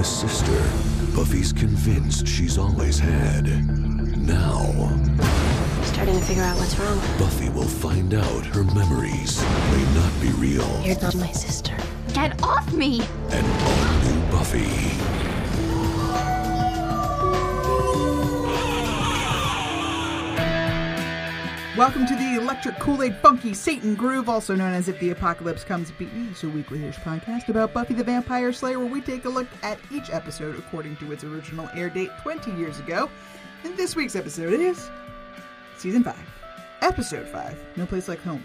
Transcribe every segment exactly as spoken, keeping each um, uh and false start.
the sister Buffy's convinced she's always had. Now, I'm starting to figure out what's wrong. Buffy will find out her memories may not be real. You're not my sister. Get off me! And all new Buffy. Welcome to The Electric Kool-Aid Funky Satan Groove, also known as If the Apocalypse Comes Beating. It's a weekly-ish podcast about Buffy the Vampire Slayer, where we take a look at each episode according to its original air date twenty years ago. And this week's episode is Season five, Episode five, No Place Like Home.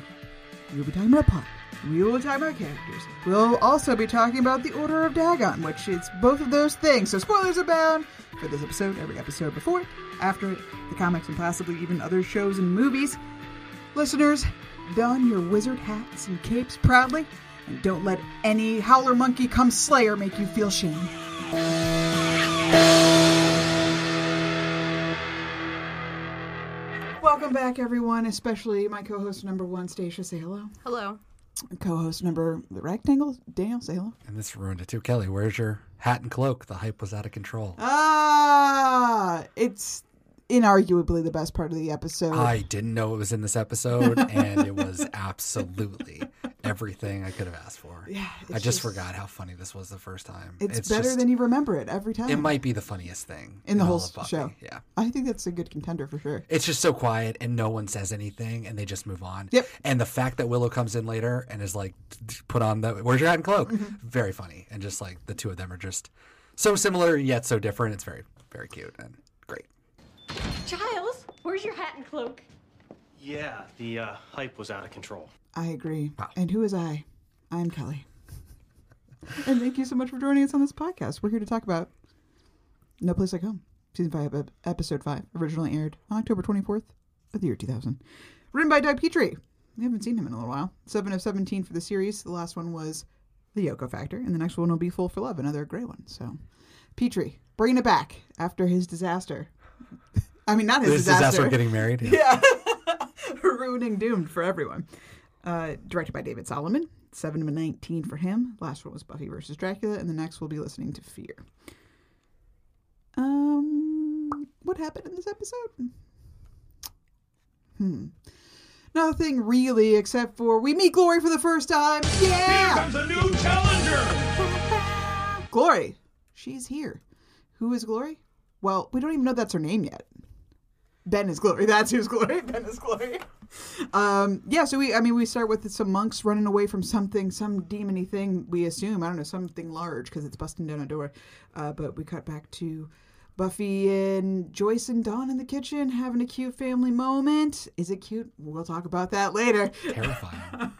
We'll be talking about plot. We will be talking about characters. We'll also be talking about the Order of Dagon, which is both of those things. So spoilers abound for this episode, every episode before it, after it, the comics, and possibly even other shows and movies. Listeners, don your wizard hats and capes proudly, and don't let any howler monkey come slayer make you feel shame. Welcome back, everyone, especially my co-host number one, Stacia. Say hello. Hello. Co-host number the rectangle, Daniel. Say hello. And this ruined it too. Kelly, where's your hat and cloak? The hype was out of control. Ah, it's inarguably the best part of the episode. I didn't know it was in this episode, and it was absolutely everything I could have asked for. Yeah, I just, just forgot how funny this was the first time. It's, it's better just, than you remember it every time. It might be the funniest thing in, in the whole show. Yeah, I think that's a good contender for sure. It's just so quiet, and no one says anything, and they just move on. Yep. And the fact that Willow comes in later and is like, "Put on the where's your hat and cloak?" Mm-hmm. Very funny, and just like the two of them are just so similar yet so different. It's very, very cute and great. Giles, where's your hat and cloak? Yeah, the uh, hype was out of control. I agree. Wow. And who is I? I'm Kelly. And thank you so much for joining us on this podcast. We're here to talk about No Place Like Home, Season five, Episode five, originally aired on October twenty-fourth of the year two thousand. Written by Doug Petrie. We haven't seen him in a little while. seven of seventeen for the series. The last one was The Yoko Factor, and the next one will be Full for Love, another great one. So, Petrie, bringing it back after his disaster. I mean, not his this disaster. disaster getting married. Yeah. yeah. Ruining Doomed for everyone. Uh, directed by David Solomon. seven of nineteen for him. Last one was Buffy versus Dracula. And the next we'll be listening to Fear. Um, what happened in this episode? Hmm. Nothing really, except for we meet Glory for the first time. Yeah! Here comes a new challenger! Glory. She's here. Who is Glory? Well, we don't even know that's her name yet. Ben is Glory. That's who's Glory. Ben is Glory. Um, yeah, so we, I mean, we start with some monks running away from something, some demon-y thing, we assume. I don't know, something large, because it's busting down a door. Uh, but we cut back to Buffy and Joyce and Dawn in the kitchen having a cute family moment. Is it cute? We'll talk about that later. Terrifying.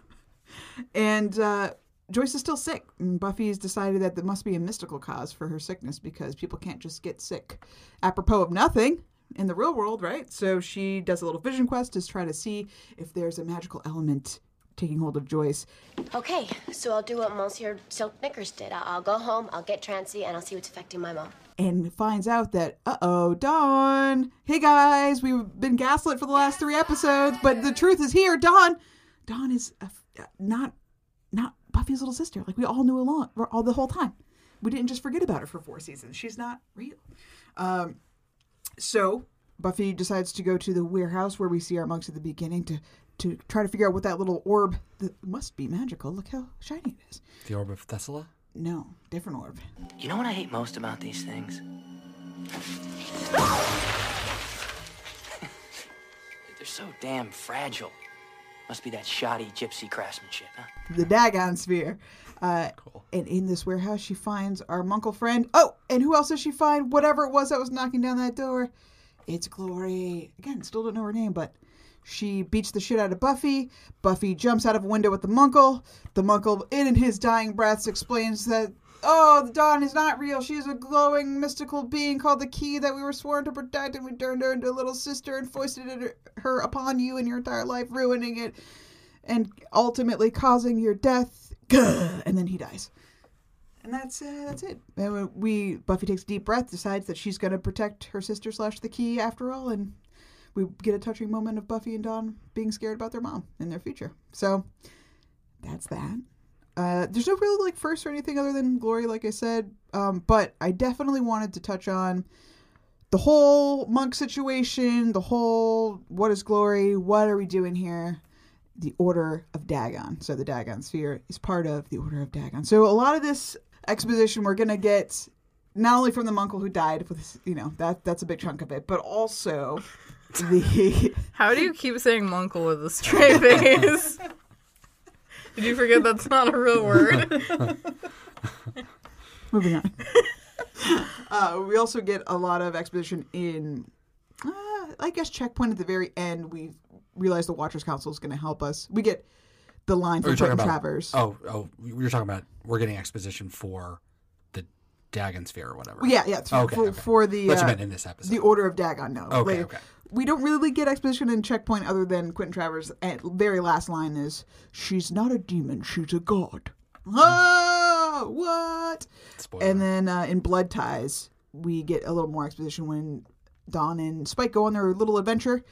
and... Uh, Joyce is still sick, and Buffy's decided that there must be a mystical cause for her sickness because people can't just get sick apropos of nothing in the real world, right? So she does a little vision quest to try to see if there's a magical element taking hold of Joyce. Okay, so I'll do what Monsieur Silk Knickers did. I'll go home, I'll get trancy, and I'll see what's affecting my mom. And finds out that, uh-oh, Dawn, hey guys, we've been gaslit for the last three episodes, but the truth is here, Dawn, Dawn is a, not, not, Buffy's little sister, like we all knew along, all the whole time. We didn't just forget about her for four seasons. She's not real. Um, so Buffy decides to go to the warehouse where we see our monks at the beginning to to try to figure out what that little orb that must be magical. Look how shiny it is. The orb of Thessala? No, different orb. You know what I hate most about these things? They're so damn fragile. Must be that shoddy gypsy craftsmanship, huh? The Dagon Sphere. Uh, cool. And in this warehouse, she finds our monkle friend. Oh, and who else does she find? Whatever it was that was knocking down that door. It's Glory. Again, still don't know her name, but she beats the shit out of Buffy. Buffy jumps out of a window with the monkle. The monkle, in his dying breaths, explains that, oh, the Dawn is not real. She is a glowing, mystical being called the Key that we were sworn to protect, and we turned her into a little sister and foisted her upon you in your entire life, ruining it and ultimately causing your death. And then he dies. And that's uh, that's it. And we Buffy takes a deep breath, decides that she's going to protect her sister slash the Key after all, and we get a touching moment of Buffy and Dawn being scared about their mom and their future. So that's that. Uh, there's no real like first or anything other than Glory, like I said. Um, but I definitely wanted to touch on the whole monk situation, the whole what is Glory, what are we doing here? The Order of Dagon. So the Dagon Sphere is part of the Order of Dagon. So a lot of this exposition we're going to get not only from the monk who died, but this, you know, that that's a big chunk of it, but also the... How do you keep saying monkle with a straight face? Did you forget that's not a real word? Moving on. Uh, we also get a lot of exposition in, uh, I guess, Checkpoint at the very end. We realize the Watchers' Council is going to help us. We get the line from Quentin Travers. Oh, oh, you're talking about we're getting exposition for the Dagon Sphere or whatever. Well, yeah, yeah. For, okay, for, okay. for the uh, you meant in this episode. The Order of Dagon, no. Okay, like, okay. We don't really get exposition in Checkpoint other than Quentin Travers. And very last line is, she's not a demon, she's a god. Oh, what? Spoiler. And then uh, in Blood Ties, we get a little more exposition when Dawn and Spike go on their little adventure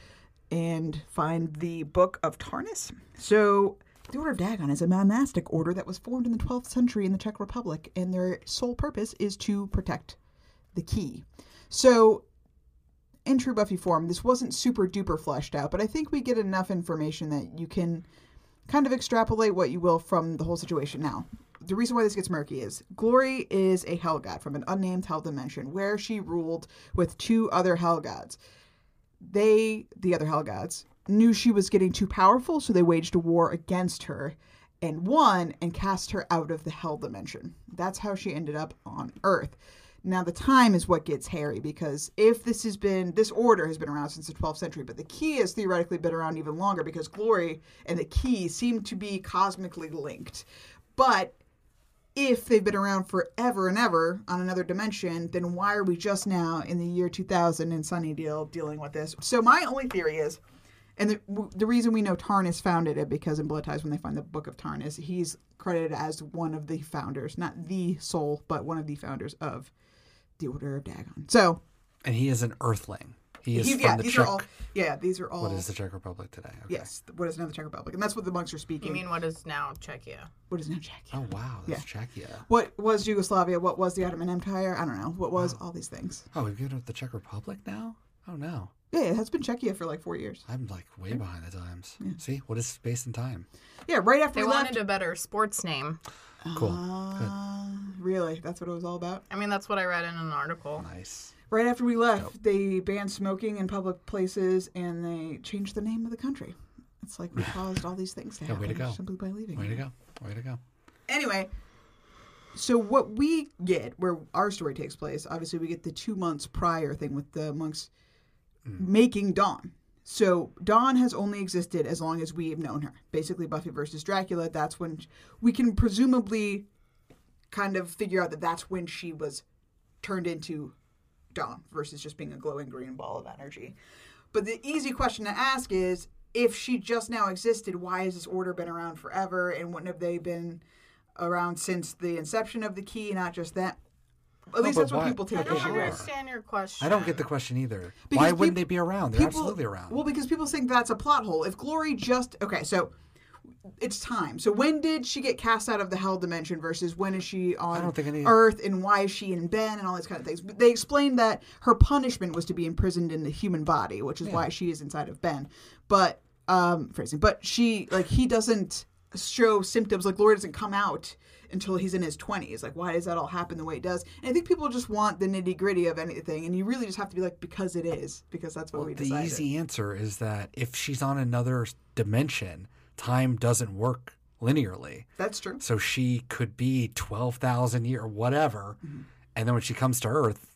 and find the Book of Tarnis. So the Order of Dagon is a monastic order that was formed in the twelfth century in the Czech Republic, and their sole purpose is to protect the key. So in true Buffy form, this wasn't super duper fleshed out, but I think we get enough information that you can kind of extrapolate what you will from the whole situation. Now, the reason why this gets murky is Glory is a hell god from an unnamed hell dimension where she ruled with two other hell gods. They, the other hell gods, knew she was getting too powerful, so they waged a war against her and won and cast her out of the hell dimension. That's how she ended up on Earth. Now, the time is what gets hairy, because if this has been, this order has been around since the twelfth century, but the key has theoretically been around even longer, because Glory and the key seem to be cosmically linked. But if they've been around forever and ever on another dimension, then why are we just now in the year two thousand in Sunnydale dealing with this? So my only theory is, and the, the reason we know Tarnis founded it, because in Blood Ties, when they find the Book of Tarnis, he's credited as one of the founders, not the sole, but one of the founders of the Order of Dagon. So, and he is an Earthling. He is he, from yeah, the these Czech. Are all, yeah, these are all. What is the Czech Republic today? Okay. Yes, what is now the Czech Republic, and that's what the monks are speaking. You mean what is now Czechia? What is now Czechia? Oh wow, that's yeah. Czechia. What was Yugoslavia? What was the Ottoman Empire? I don't know. What was wow. all these things? Oh, we've got the Czech Republic now. Oh no. Yeah, it has been Czechia for like four years. I'm like way behind the times. Yeah. See, what is space and time? Yeah, right after they we wanted left. a better sports name. Cool. Uh, really? That's what it was all about? I mean, that's what I read in an article. Nice. Right after we left, nope. they banned smoking in public places, and they changed the name of the country. It's like we caused all these things to yeah, happen way to go. simply by leaving. Way to go. Way to go. Anyway, so what we get, where our story takes place, obviously we get the two months prior thing with the monks mm. making Dawn. So Dawn has only existed as long as we have known her. Basically, Buffy versus Dracula, that's when we can presumably kind of figure out that that's when she was turned into Dawn versus just being a glowing green ball of energy. But the easy question to ask is, if she just now existed, why has this order been around forever? And wouldn't have they been around since the inception of the key, not just that? At least oh, that's what why? people take. I don't understand your question. I don't get the question either. Because why wouldn't people, they be around? They're people, absolutely around. Well, because people think that's a plot hole. If Glory just... Okay, so it's time. So when did she get cast out of the hell dimension versus when is she on any... Earth, and why is she in Ben and all these kind of things? But they explained that her punishment was to be imprisoned in the human body, which is yeah. why she is inside of Ben. But, um, phrasing, but she, like, he doesn't show symptoms. Like, Glory doesn't come out until he's in his twenties. Like, why does that all happen the way it does? And I think people just want the nitty-gritty of anything, and you really just have to be like, because it is, because that's what well, we decided. The easy answer is that if she's on another dimension, time doesn't work linearly. That's true. So she could be twelve thousand years or whatever, mm-hmm. and then when she comes to Earth,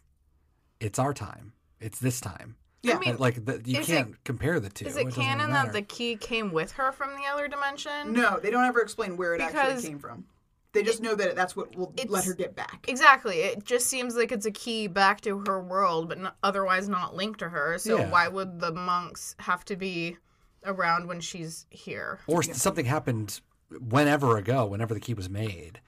it's our time. It's this time. Yeah, I mean, like the, you can't it, compare the two. Is it, it canon that the key came with her from the other dimension? No, they don't ever explain where it because actually came from. They just know that that's what will let her get back. Exactly. It just seems like it's a key back to her world, but not, otherwise not linked to her. So yeah. why would the monks have to be around when she's here? Or yeah. something happened whenever ago, whenever the key was made,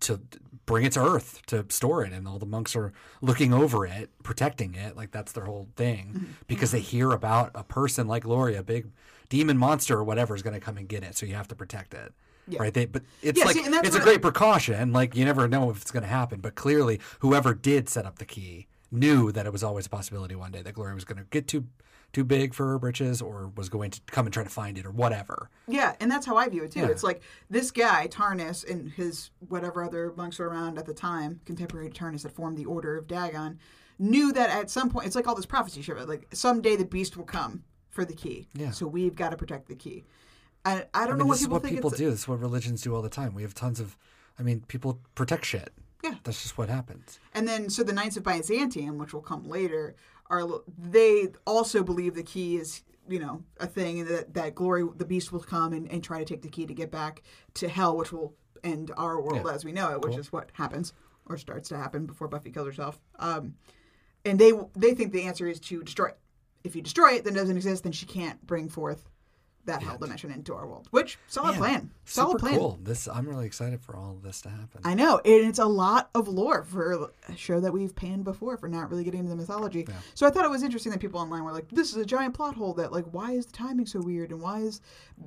to bring it to Earth, to store it. And all the monks are looking over it, protecting it. Like, that's their whole thing. Mm-hmm. Because they hear about a person like Gloria, a big demon monster or whatever, is going to come and get it. So you have to protect it. Yeah. Right. They, but it's yeah, like see, it's a great I, precaution. Like you never know if it's going to happen. But clearly, whoever did set up the key knew that it was always a possibility one day that Glory was going to get too too big for her britches, or was going to come and try to find it, or whatever. Yeah, and that's how I view it too. Yeah. It's like this guy Tarnis and his whatever other monks were around at the time, contemporary Tarnis that formed the Order of Dagon, knew that at some point. It's like all this prophecy shit. Like someday the beast will come for the key. Yeah. So we've got to protect the key. I, I don't I mean, know what people think. This is what people do. This is what religions do all the time. We have tons of, I mean, people protect shit. Yeah. That's just what happens. And then, so the Knights of Byzantium, which will come later, are they also believe the key is, you know, a thing that, that Glory, the beast will come and, and try to take the key to get back to hell, which will end our world yeah. as we know it, which cool. is what happens or starts to happen before Buffy kills herself. Um, and they they think the answer is to destroy it. If you destroy it, then it doesn't exist, then she can't bring forth that hell dimension into our world, which solid Man, plan, solid super plan. Cool. This I'm really excited for all of this to happen. I know, and it's a lot of lore for a show that we've panned before for not really getting into the mythology. Yeah. So I thought it was interesting that people online were like, "This is a giant plot hole. That like, why is the timing so weird? And why is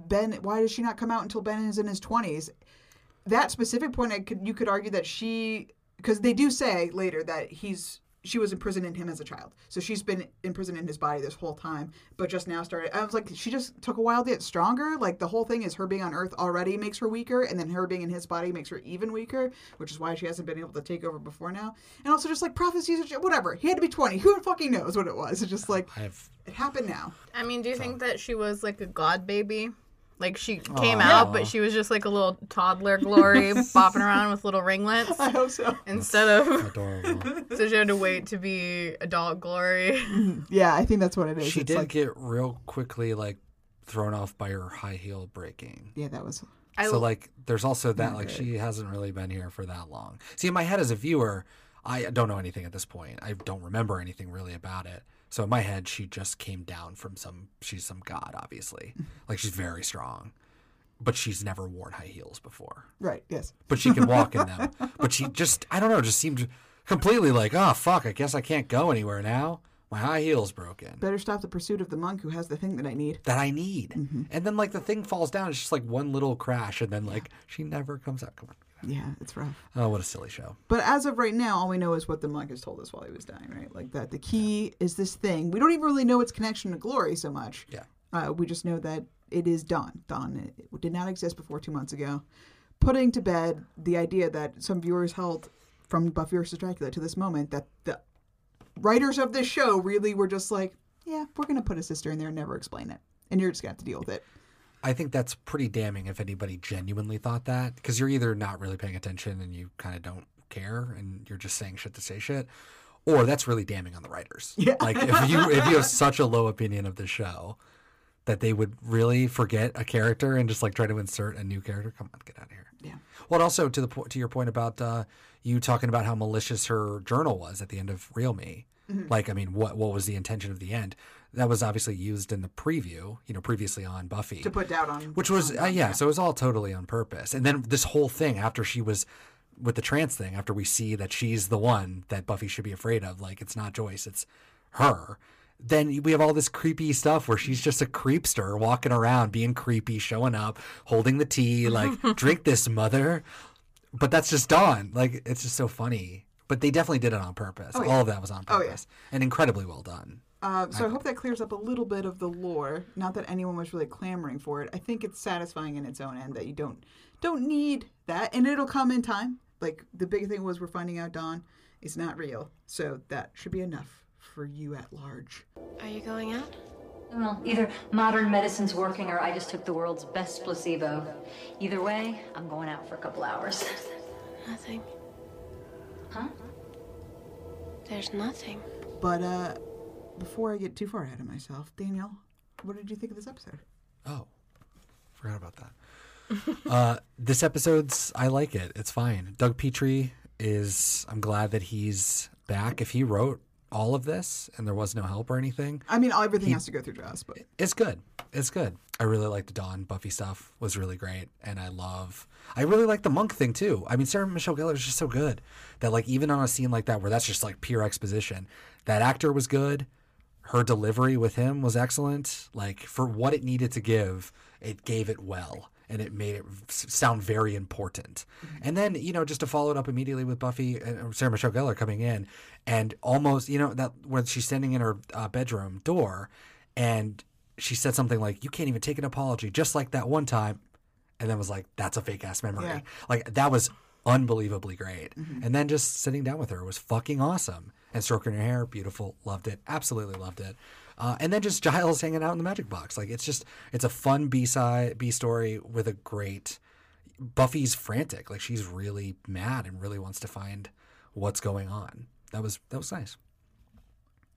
Ben? Why does she not come out until Ben is in his twenties?" That specific point, I could you could argue that she, because they do say later that he's. She was imprisoned in him as a child. So she's been imprisoned in his body this whole time, but just now started... I was like, she just took a while to get stronger? Like, the whole thing is her being on Earth already makes her weaker, and then her being in his body makes her even weaker, which is why she hasn't been able to take over before now. And also just, like, prophecies or whatever. He had to be twenty. Who fucking knows what it was? It's just, like, I've... it happened now. I mean, do you so. think that she was, like, a god baby? Like, she came Aww. out, but she was just, like, a little toddler Glory bopping around with little ringlets. I hope so. Instead that's of... adorable. So she had to wait to be adult Glory. Yeah, I think that's what it is. She it's did like, get real quickly, like, thrown off by her high heel breaking. Yeah, that was... I so, like, there's also that, like, she hasn't really been here for that long. See, in my head as a viewer, I don't know anything at this point. I don't remember anything really about it. So in my head, she just came down from some – she's some god, obviously. Like, she's very strong. But she's never worn high heels before. Right, yes. But she can walk in them. But she just – I don't know. Just seemed completely like, oh, fuck, I guess I can't go anywhere now. My high heel's broken. Better stop the pursuit of the monk who has the thing that I need. That I need. Mm-hmm. And then, like, the thing falls down. It's just, like, one little crash. And then, like, yeah. she never comes out. Come on. Yeah, it's rough. Oh, what a silly show. But as of right now, all we know is what the monk has told us while he was dying, right? Like that the key yeah. is this thing. We don't even really know its connection to Glory so much. Yeah. Uh, we just know that it is Dawn. Dawn it did not exist before two months ago. Putting to bed the idea that some viewers held from Buffy versus Dracula to this moment that the writers of this show really were just like, yeah, we're going to put a sister in there and never explain it. And you're just going to have to deal with it. I think that's pretty damning if anybody genuinely thought that, because you're either not really paying attention and you kind of don't care and you're just saying shit to say shit, or that's really damning on the writers. Yeah. Like if you if you have such a low opinion of the show that they would really forget a character and just like try to insert a new character, come on, get out of here. Yeah. Well, also to the po- to your point about uh, you talking about how malicious her journal was at the end of Real Me. Mm-hmm. Like, I mean, what what was the intention of the end? That was obviously used in the preview, you know, previously on Buffy. To put doubt on. Which was, on, uh, yeah, yeah, so it was all totally on purpose. And then this whole thing after she was with the trans thing, after we see that she's the one that Buffy should be afraid of, like it's not Joyce, it's her. Then we have all this creepy stuff where she's just a creepster walking around, being creepy, showing up, holding the tea, like, drink this, mother. But that's just Dawn. Like, it's just so funny. But they definitely did it on purpose. Oh, yeah. All of that was on purpose. Oh, yeah. And incredibly well done. Uh, so I, I hope that clears up a little bit of the lore. Not that anyone was really clamoring for it. I think it's satisfying in its own end that you don't don't need that. And it'll come in time. Like, the big thing was we're finding out Dawn is not real. So that should be enough for you at large. Are you going out? Well, either modern medicine's working or I just took the world's best placebo. Either way, I'm going out for a couple hours. Nothing. Huh? There's nothing. But, uh... before I get too far ahead of myself, Daniel, what did you think of this episode? Oh, forgot about that. uh, this episode's, I like it. It's fine. Doug Petrie is, I'm glad that he's back. If he wrote all of this and there was no help or anything. I mean, everything he, has to go through Joss, but. It's good. It's good. I really liked the Dawn Buffy stuff. Was really great. And I love, I really like the monk thing too. I mean, Sarah Michelle Gellar is just so good that like even on a scene like that where that's just like pure exposition, that actor was good. Her delivery with him was excellent. Like, for what it needed to give, it gave it well. and it made it sound very important. Mm-hmm. And then, you know, just to follow it up immediately with Buffy and Sarah Michelle Gellar coming in and almost, you know, that when she's standing in her uh, bedroom door and she said something like, you can't even take an apology, just like that one time. And then was like, that's a fake ass memory. Yeah. Like that was unbelievably great. Mm-hmm. And then just sitting down with her was fucking awesome. And stroking her hair, beautiful, loved it, absolutely loved it. Uh, and then just Giles hanging out in the magic box. Like it's just, it's a fun B-side, B-story with a great, Buffy's frantic. Like she's really mad and really wants to find what's going on. That was, that was nice.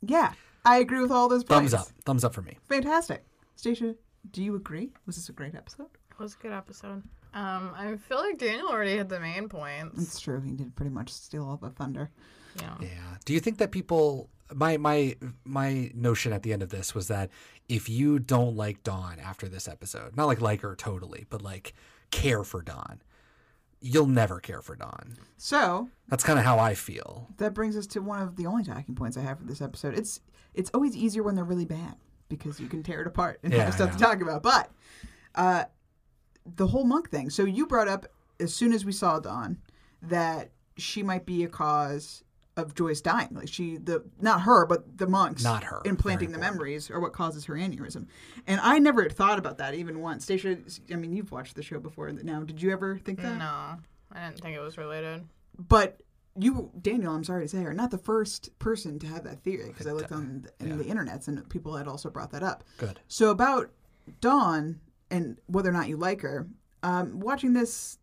Yeah, I agree with all those points. Thumbs up. Thumbs up for me. Fantastic. Stacia, do you agree? Was this a great episode? It was a good episode. Um, I feel like Daniel already had the main points. It's true. He did pretty much steal all the thunder. Yeah. Yeah. Do you think that people my my my notion at the end of this was that if you don't like Dawn after this episode, not like like her totally, but like care for Dawn, you'll never care for Dawn. So that's kind of how I feel. That brings us to one of the only talking points I have for this episode. It's it's always easier when they're really bad because you can tear it apart and yeah, have stuff yeah. to talk about. But uh, the whole monk thing. So you brought up as soon as we saw Dawn that she might be a cause of Joyce dying. Like she, the not her, but the monks not her. implanting the memories are what causes her aneurysm. And I never had thought about that even once. Stacia, I mean, you've watched the show before now. Did you ever think that? No, I didn't think it was related. But you, Daniel, I'm sorry to say, are not the first person to have that theory because I looked on the, yeah. the internets and people had also brought that up. Good. So about Dawn and whether or not you like her, um, watching this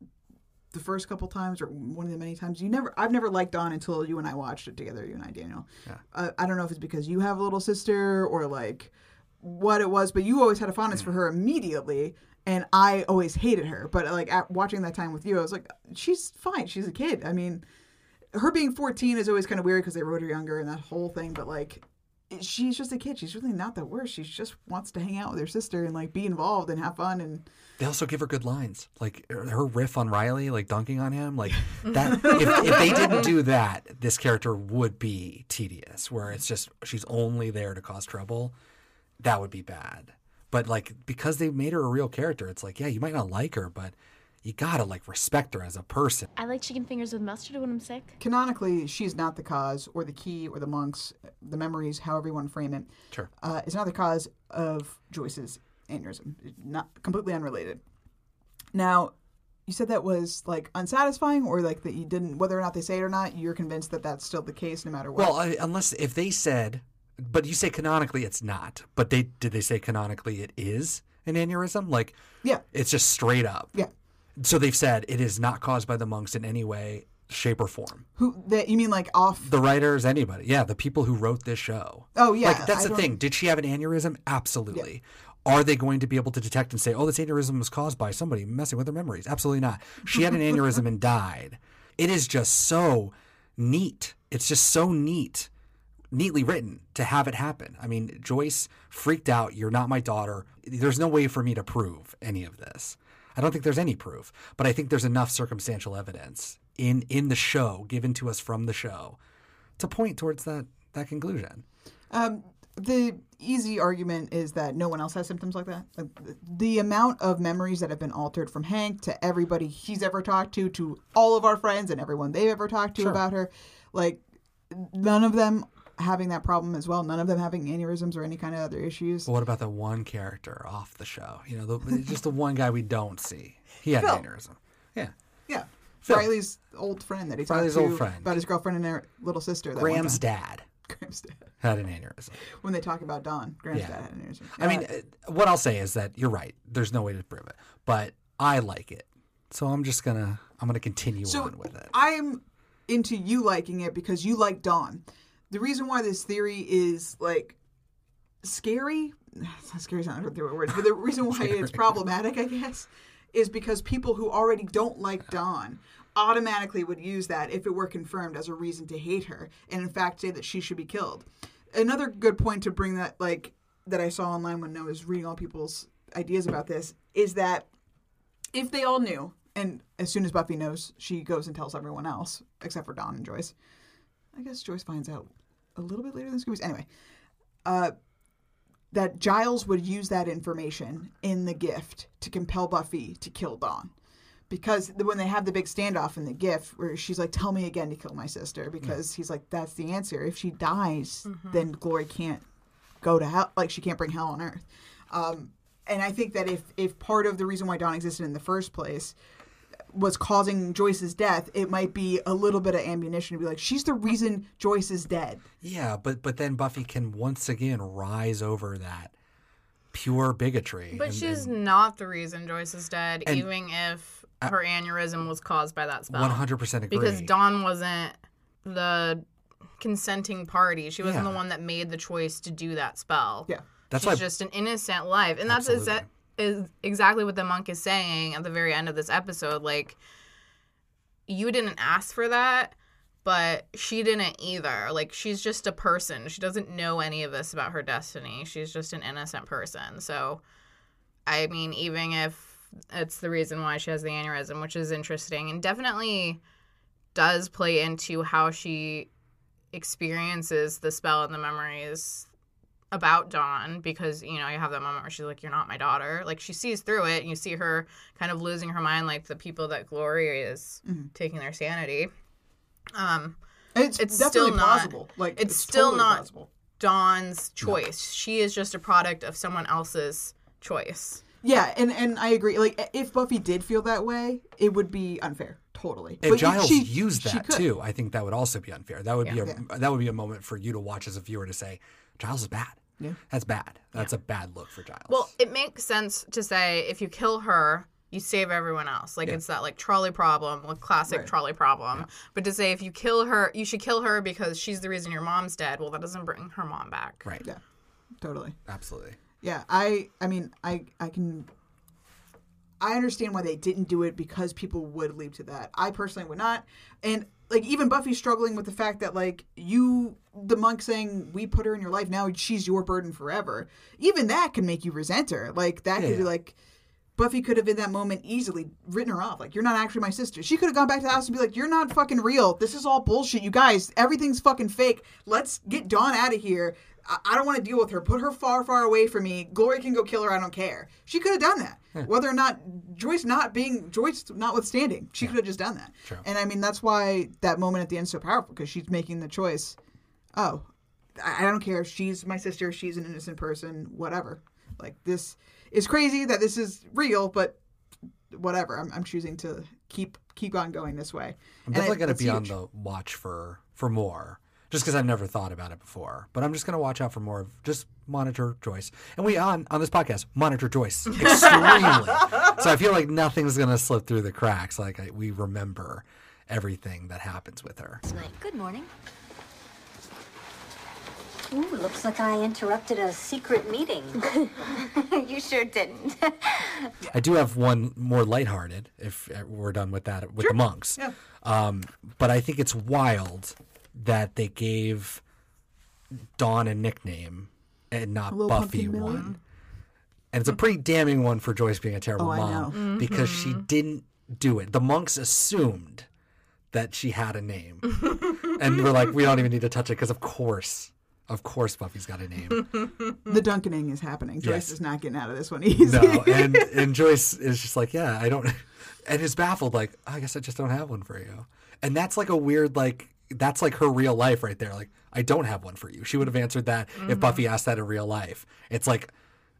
the first couple times or one of the many times, you never, I've never liked Dawn until you and I watched it together, you and I, Daniel. Yeah. Uh, I don't know if it's because you have a little sister or like what it was, but you always had a fondness mm. for her immediately. And I always hated her. But like at, watching that time with you, I was like, she's fine. She's a kid. I mean, her being fourteen is always kind of weird because they wrote her younger and that whole thing. But like, she's just a kid. She's really not that worse. She just wants to hang out with her sister and like be involved and have fun. And they also give her good lines, like her riff on Riley, like dunking on him. Like that. if, if they didn't do that, this character would be tedious. Where it's just she's only there to cause trouble. That would be bad. But like because they made her a real character, it's like yeah, you might not like her, but you gotta like respect her as a person. I like chicken fingers with mustard when I'm sick. Canonically, she's not the cause or the key or the monks, the memories, however you want to frame it. Sure. Uh, it's not the cause of Joyce's aneurysm. Not completely unrelated. Now, you said that was like unsatisfying or like that you didn't, whether or not they say it or not, you're convinced that that's still the case no matter what. Well, I, unless if they said, but you say canonically it's not, but they did they say canonically it is an aneurysm? Like, yeah. It's just straight up. Yeah. So they've said it is not caused by the monks in any way, shape, or form. Who that you mean like off? The writers, anybody. Yeah, the people who wrote this show. Oh, yeah. Like that's I the don't... thing. Did she have an aneurysm? Absolutely. Yeah. Are they going to be able to detect and say, oh, this aneurysm was caused by somebody messing with her memories? Absolutely not. She had an aneurysm and died. It is just so neat. It's just so neat, neatly written to have it happen. I mean, Joyce freaked out. You're not my daughter. There's no way for me to prove any of this. I don't think there's any proof, but I think there's enough circumstantial evidence in, in the show, given to us from the show, to point towards that that conclusion. Um, the easy argument is that no one else has symptoms like that. Like, the amount of memories that have been altered from Hank to everybody he's ever talked to, to all of our friends and everyone they've ever talked to sure. about her, like none of them having that problem as well. None of them having aneurysms or any kind of other issues. Well, what about the one character off the show? You know, the, just the one guy we don't see. He had Phil. an aneurysm. Yeah. Yeah. Phil. Riley's old friend that he Riley's talked to old friend. about his girlfriend and their little sister. That Graham's dad. Graham's dad. Had an aneurysm. When they talk about Dawn, Graham's yeah. dad had an aneurysm. Yeah. I mean, what I'll say is that you're right. There's no way to prove it. But I like it. So I'm just going to I'm gonna continue so on with it. I'm into you liking it because you like Dawn. The reason why this theory is, like, scary, it's not scary, it's not the right word, but the reason why it's problematic, I guess, is because people who already don't like Dawn automatically would use that if it were confirmed as a reason to hate her and, in fact, say that she should be killed. Another good point to bring that, like, that I saw online when I was reading all people's ideas about this is that if they all knew, and as soon as Buffy knows, she goes and tells everyone else, except for Dawn and Joyce. I guess Joyce finds out a little bit later than Scooby's. Anyway, uh, that Giles would use that information in The Gift to compel Buffy to kill Dawn. Because when they have the big standoff in The Gift where she's like, tell me again to kill my sister, because yeah. he's like, that's the answer. If she dies, mm-hmm. then Glory can't go to hell. Like, she can't bring hell on earth. Um, and I think that if, if part of the reason why Dawn existed in the first place was causing Joyce's death, it might be a little bit of ammunition to be like, she's the reason Joyce is dead. Yeah, but but then Buffy can once again rise over that pure bigotry. But and, she's and, not the reason Joyce is dead, even if her uh, aneurysm was caused by that spell. one hundred percent agree. Because Dawn wasn't the consenting party. She wasn't yeah. the one that made the choice to do that spell. Yeah, that's she's why, just an innocent life. And absolutely. that's... Exa- is exactly what the monk is saying at the very end of this episode. Like, you didn't ask for that, but she didn't either. Like, she's just a person. She doesn't know any of this about her destiny. She's just an innocent person. So, I mean, even if it's the reason why she has the aneurysm, which is interesting and definitely does play into how she experiences the spell and the memories about Dawn, because, you know, you have that moment where she's like, you're not my daughter. Like, she sees through it, and you see her kind of losing her mind, like the people that Glory is mm-hmm. taking their sanity. Um, it's, it's definitely still not, possible. Like, it's, it's still totally not possible. Dawn's choice. No. She is just a product of someone else's choice. Yeah, and, and I agree. Like, if Buffy did feel that way, it would be unfair. Totally. If but Giles she, used that, too, I think that would also be unfair. That would yeah. be a yeah. that would be a moment for you to watch as a viewer to say, Giles is bad. Yeah. That's bad. That's yeah. a bad look for Giles. Well, it makes sense to say if you kill her, you save everyone else. Like, yeah. it's that, like, trolley problem, like, classic right. trolley problem. Yeah. But to say if you kill her, you should kill her because she's the reason your mom's dead, well, that doesn't bring her mom back. Right. Yeah. Totally. Absolutely. Yeah. I, I mean, I, I can... I understand why they didn't do it because people would leap to that. I personally would not. And, like, even Buffy's struggling with the fact that, like, you, the monk saying, we put her in your life, now she's your burden forever. Even that can make you resent her. Like, that yeah, could yeah. be, like, Buffy could have in that moment easily written her off. Like, you're not actually my sister. She could have gone back to the house and be like, you're not fucking real. This is all bullshit. You guys, everything's fucking fake. Let's get Dawn out of here. I don't want to deal with her. Put her far, far away from me. Glory can go kill her. I don't care. She could have done that. Yeah. Whether or not Joyce not being, Joyce notwithstanding, she yeah. could have just done that. True. And I mean, that's why that moment at the end is so powerful, because she's making the choice. Oh, I don't care. She's my sister. She's an innocent person. Whatever. Like, this is crazy that this is real, but whatever. I'm, I'm choosing to keep keep on going this way. I'm definitely going to be huge. on the watch for, for more. Just because I've never thought about it before. But I'm just going to watch out for more of, just monitor Joyce. And we, on on this podcast, monitor Joyce extremely. So I feel like nothing's going to slip through the cracks. Like, I, we remember everything that happens with her. Good morning. Ooh, looks like I interrupted a secret meeting. You sure didn't. I do have one more lighthearted, if we're done with that, with sure. the monks. Yeah. Um, but I think it's wild that they gave Dawn a nickname and not Hello, Buffy one. And it's a pretty damning one for Joyce being a terrible oh, mom mm-hmm. because she didn't do it. The monks assumed that she had a name. And we're like, we don't even need to touch it because of course, of course Buffy's got a name. The Duncaning is happening. Joyce yes. is not getting out of this one easy. No, and, and Joyce is just like, yeah, I don't. And is baffled, like, oh, I guess I just don't have one for you. And that's like a weird, like, that's like her real life right there. Like, I don't have one for you. She would have answered that mm-hmm. if Buffy asked that in real life. It's like,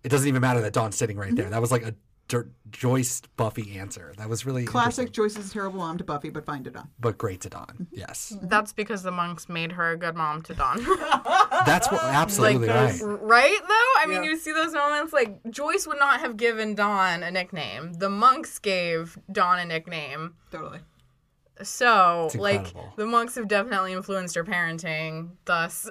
it doesn't even matter that Dawn's sitting right there. That was like a D- Joyce Buffy answer. That was really classic Joyce's terrible mom to Buffy, but fine to Dawn. But great to Dawn. Yes. That's because the monks made her a good mom to Dawn. That's what, absolutely like, right. Right though? I mean, yeah. you see those moments like Joyce would not have given Dawn a nickname. The monks gave Dawn a nickname. Totally. So, like, the monks have definitely influenced her parenting, thus...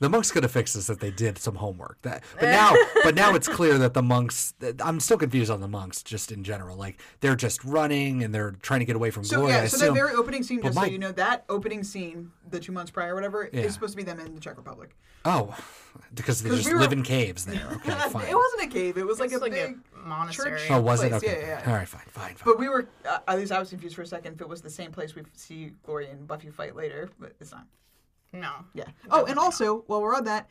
The monks could have fixed this if they did some homework. That, but now but now it's clear that the monks... I'm still confused on the monks, just in general. Like, they're just running, and they're trying to get away from so, Glory. Yeah, so that very opening scene, but just my, so you know, that opening scene, the two months prior or whatever, yeah. is supposed to be them in the Czech Republic. Oh, because they just we were, live in caves there. Okay, fine. It wasn't a cave. It was like, it was a, like big a monastery. Church oh, was place. It? Okay. Yeah, yeah, yeah. All right, fine, fine, fine. But we were... Uh, at least I was confused for a second if it was the same place we see Glory and Buffy fight later, but it's not. No. Yeah. Oh, and also, while we're on that,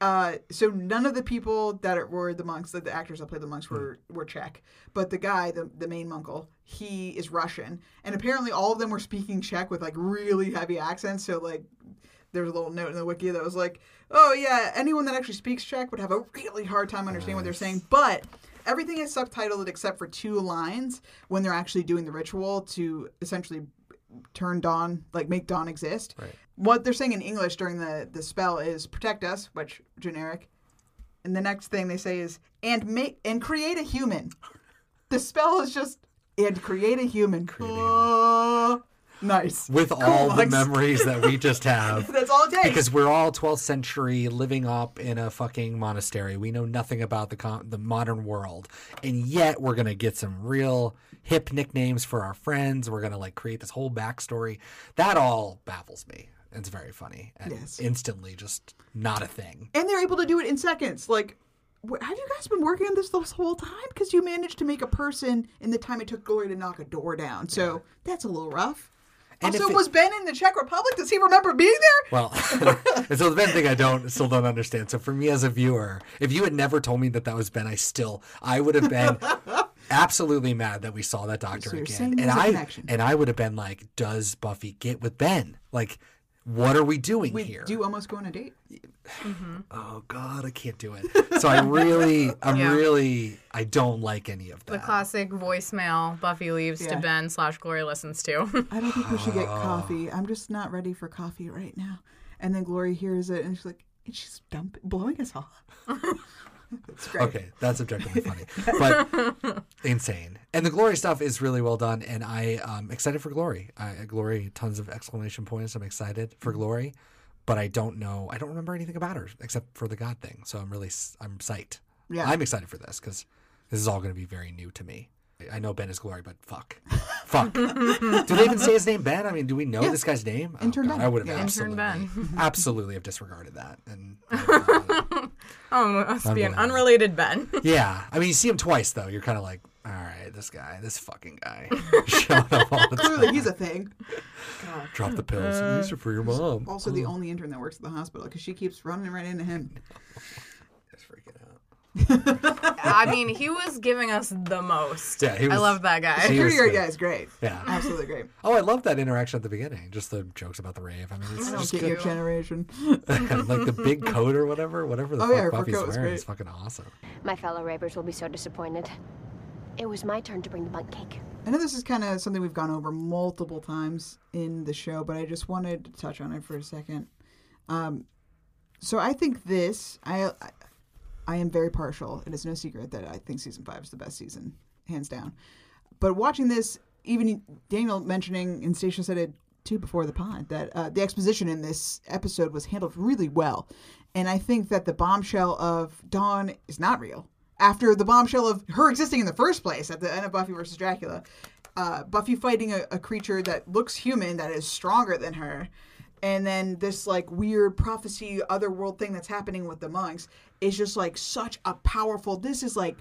Uh, so none of the people that were the monks, the, the actors that played the monks were, were Czech. But the guy, the, the main Munkle, he is Russian. And apparently all of them were speaking Czech with, like, really heavy accents. So, like, there was a little note in the wiki that was like, oh, yeah, anyone that actually speaks Czech would have a really hard time understanding nice. What they're saying. But everything is subtitled except for two lines when they're actually doing the ritual to essentially turn Dawn, like, make Dawn exist. Right. What they're saying in English during the, the spell is protect us, which, generic. And the next thing they say is, and make and create a human. The spell is just, and create a human. Create a human. Uh, nice. With cool all monks. The memories that we just have. That's all it takes. Because we're all twelfth century living up in a fucking monastery. We know nothing about the con- the modern world. And yet we're going to get some real hip nicknames for our friends. We're going to, like, create this whole backstory. That all baffles me. It's very funny. And yes. Instantly just not a thing. And they're able to do it in seconds. Like, wh- have you guys been working on this this whole time? Because you managed to make a person in the time it took Glory to knock a door down. So yeah. That's a little rough. And also, it, was Ben in the Czech Republic? Does he remember being there? Well, it's the Ben thing I don't still don't understand. So for me as a viewer, if you had never told me that that was Ben, I still, I would have been absolutely mad that we saw that doctor so again. And I, and I would have been like, does Buffy get with Ben? Like, what are we doing we here? We do almost go on a date. Mm-hmm. Oh, God, I can't do it. So I really, I'm yeah. really, I don't like any of that. The classic voicemail Buffy leaves yeah. to Ben slash Glory listens to. I don't think we should get coffee. I'm just not ready for coffee right now. And then Glory hears it, and she's like, and she's dumping, blowing us all up. That's great. Okay, that's objectively funny, but insane. And the Glory stuff is really well done, and I am um, excited for Glory. I, Glory, tons of exclamation points. I'm excited for Glory, but I don't know. I don't remember anything about her except for the God thing, so I'm really I'm psyched. Yeah. I'm excited for this because this is all going to be very new to me. I know Ben is Glory, but fuck. Fuck. Do they even say his name, Ben? I mean, do we know yeah. this guy's name? Oh, Intern God, Ben. I would have yeah. absolutely, absolutely have disregarded that. And oh, it must be an unrelated Ben. Yeah. I mean, you see him twice, though. You're kind of like, all right, this guy, this fucking guy. Showing up all the time. Clearly, he's a thing. God. Drop the pills. Uh, These are for your mom. Also, oh. the only intern that works at the hospital because she keeps running right into him. That's freaking out. I mean, he was giving us the most. Yeah, he was, I love that guy. The security guy is great. Yeah, absolutely great. Oh, I love that interaction at the beginning. Just the jokes about the rave. I mean, it's I don't just get good. Your generation. Like the big coat or whatever, whatever the oh, fuck yeah, Buffy's wearing is fucking awesome. My fellow ravers will be so disappointed. It was my turn to bring the bunk cake. I know this is kind of something we've gone over multiple times in the show, but I just wanted to touch on it for a second. Um, so I think this, I. I I am very partial. It is no secret that I think season five is the best season, hands down. But watching this, even Daniel mentioning, and Stacia said it too before the pod, that uh, the exposition in this episode was handled really well. And I think that the bombshell of Dawn is not real. After the bombshell of her existing in the first place at the end of Buffy versus Dracula, uh, Buffy fighting a, a creature that looks human, that is stronger than her, and then this, like, weird prophecy, otherworld thing that's happening with the monks is just, like, such a powerful... This is, like,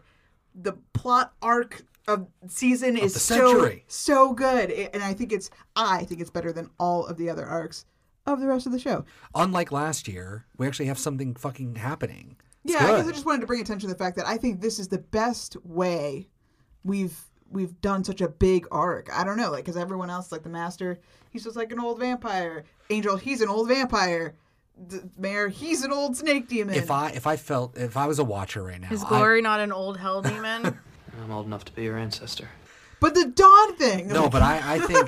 the plot arc of season of is so, so good. And I think it's... I think it's better than all of the other arcs of the rest of the show. Unlike last year, we actually have something fucking happening. It's yeah, good. I guess I just wanted to bring attention to the fact that I think this is the best way we've... we've done such a big arc. I don't know, like, because everyone else, like the Master, he's just like an old vampire. Angel, he's an old vampire. The Mayor, he's an old snake demon. If I if I felt, if I was a watcher right now. Is Glory I... not an old hell demon? I'm old enough to be your ancestor. But the Dawn thing. No, like... but I, I think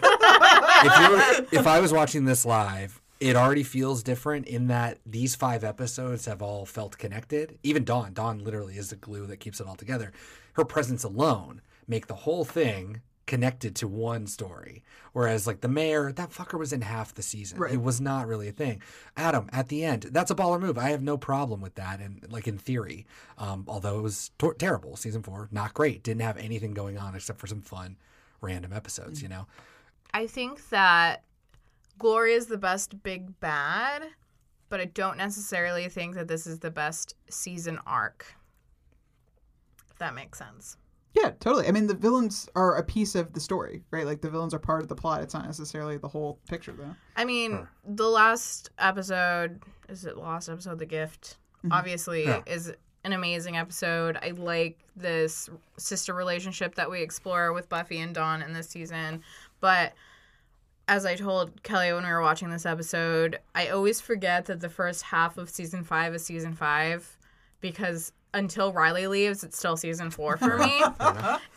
if, you're, if I was watching this live, it already feels different in that these five episodes have all felt connected. Even Dawn. Dawn literally is the glue that keeps it all together. Her presence alone make the whole thing connected to one story. Whereas, like, the Mayor, that fucker was in half the season. Right. It was not really a thing. Adam, at the end, that's a baller move. I have no problem with that, and like, in theory. Um, although it was tor- terrible. Season four, not great. Didn't have anything going on except for some fun, random episodes, mm-hmm. you know? I think that Glory is the best big bad, but I don't necessarily think that this is the best season arc. If that makes sense. Yeah, totally. I mean, the villains are a piece of the story, right? Like, the villains are part of the plot. It's not necessarily the whole picture, though. I mean, sure. The last episode, is it the last episode, The Gift? mm-hmm. obviously yeah. is an amazing episode. I like this sister relationship that we explore with Buffy and Dawn in this season. But as I told Kelly when we were watching this episode, I always forget that the first half of season five is season five because until Riley leaves, it's still season four for me.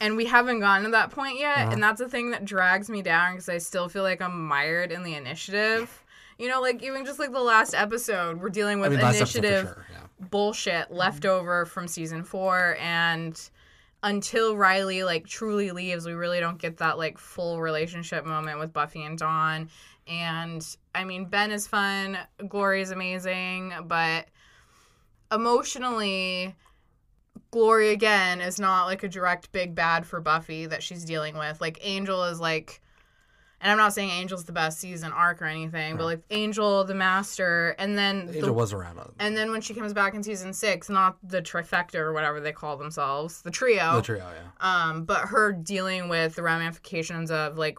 And we haven't gotten to that point yet. Uh-huh. And that's the thing that drags me down because I still feel like I'm mired in the initiative. You know, like even just like the last episode, we're dealing with I mean, initiative sure, yeah. bullshit left over from season four. And until Riley like truly leaves, we really don't get that like full relationship moment with Buffy and Dawn. And I mean, Ben is fun. Glory is amazing. But emotionally, Glory again is not like a direct big bad for Buffy that she's dealing with. Like Angel is like, and I'm not saying Angel's the best season arc or anything, but like Angel, the Master, and then Angel the, was around. And then when she comes back in season six, not the trifecta or whatever they call themselves, the trio. The trio, yeah. Um, but her dealing with the ramifications of like,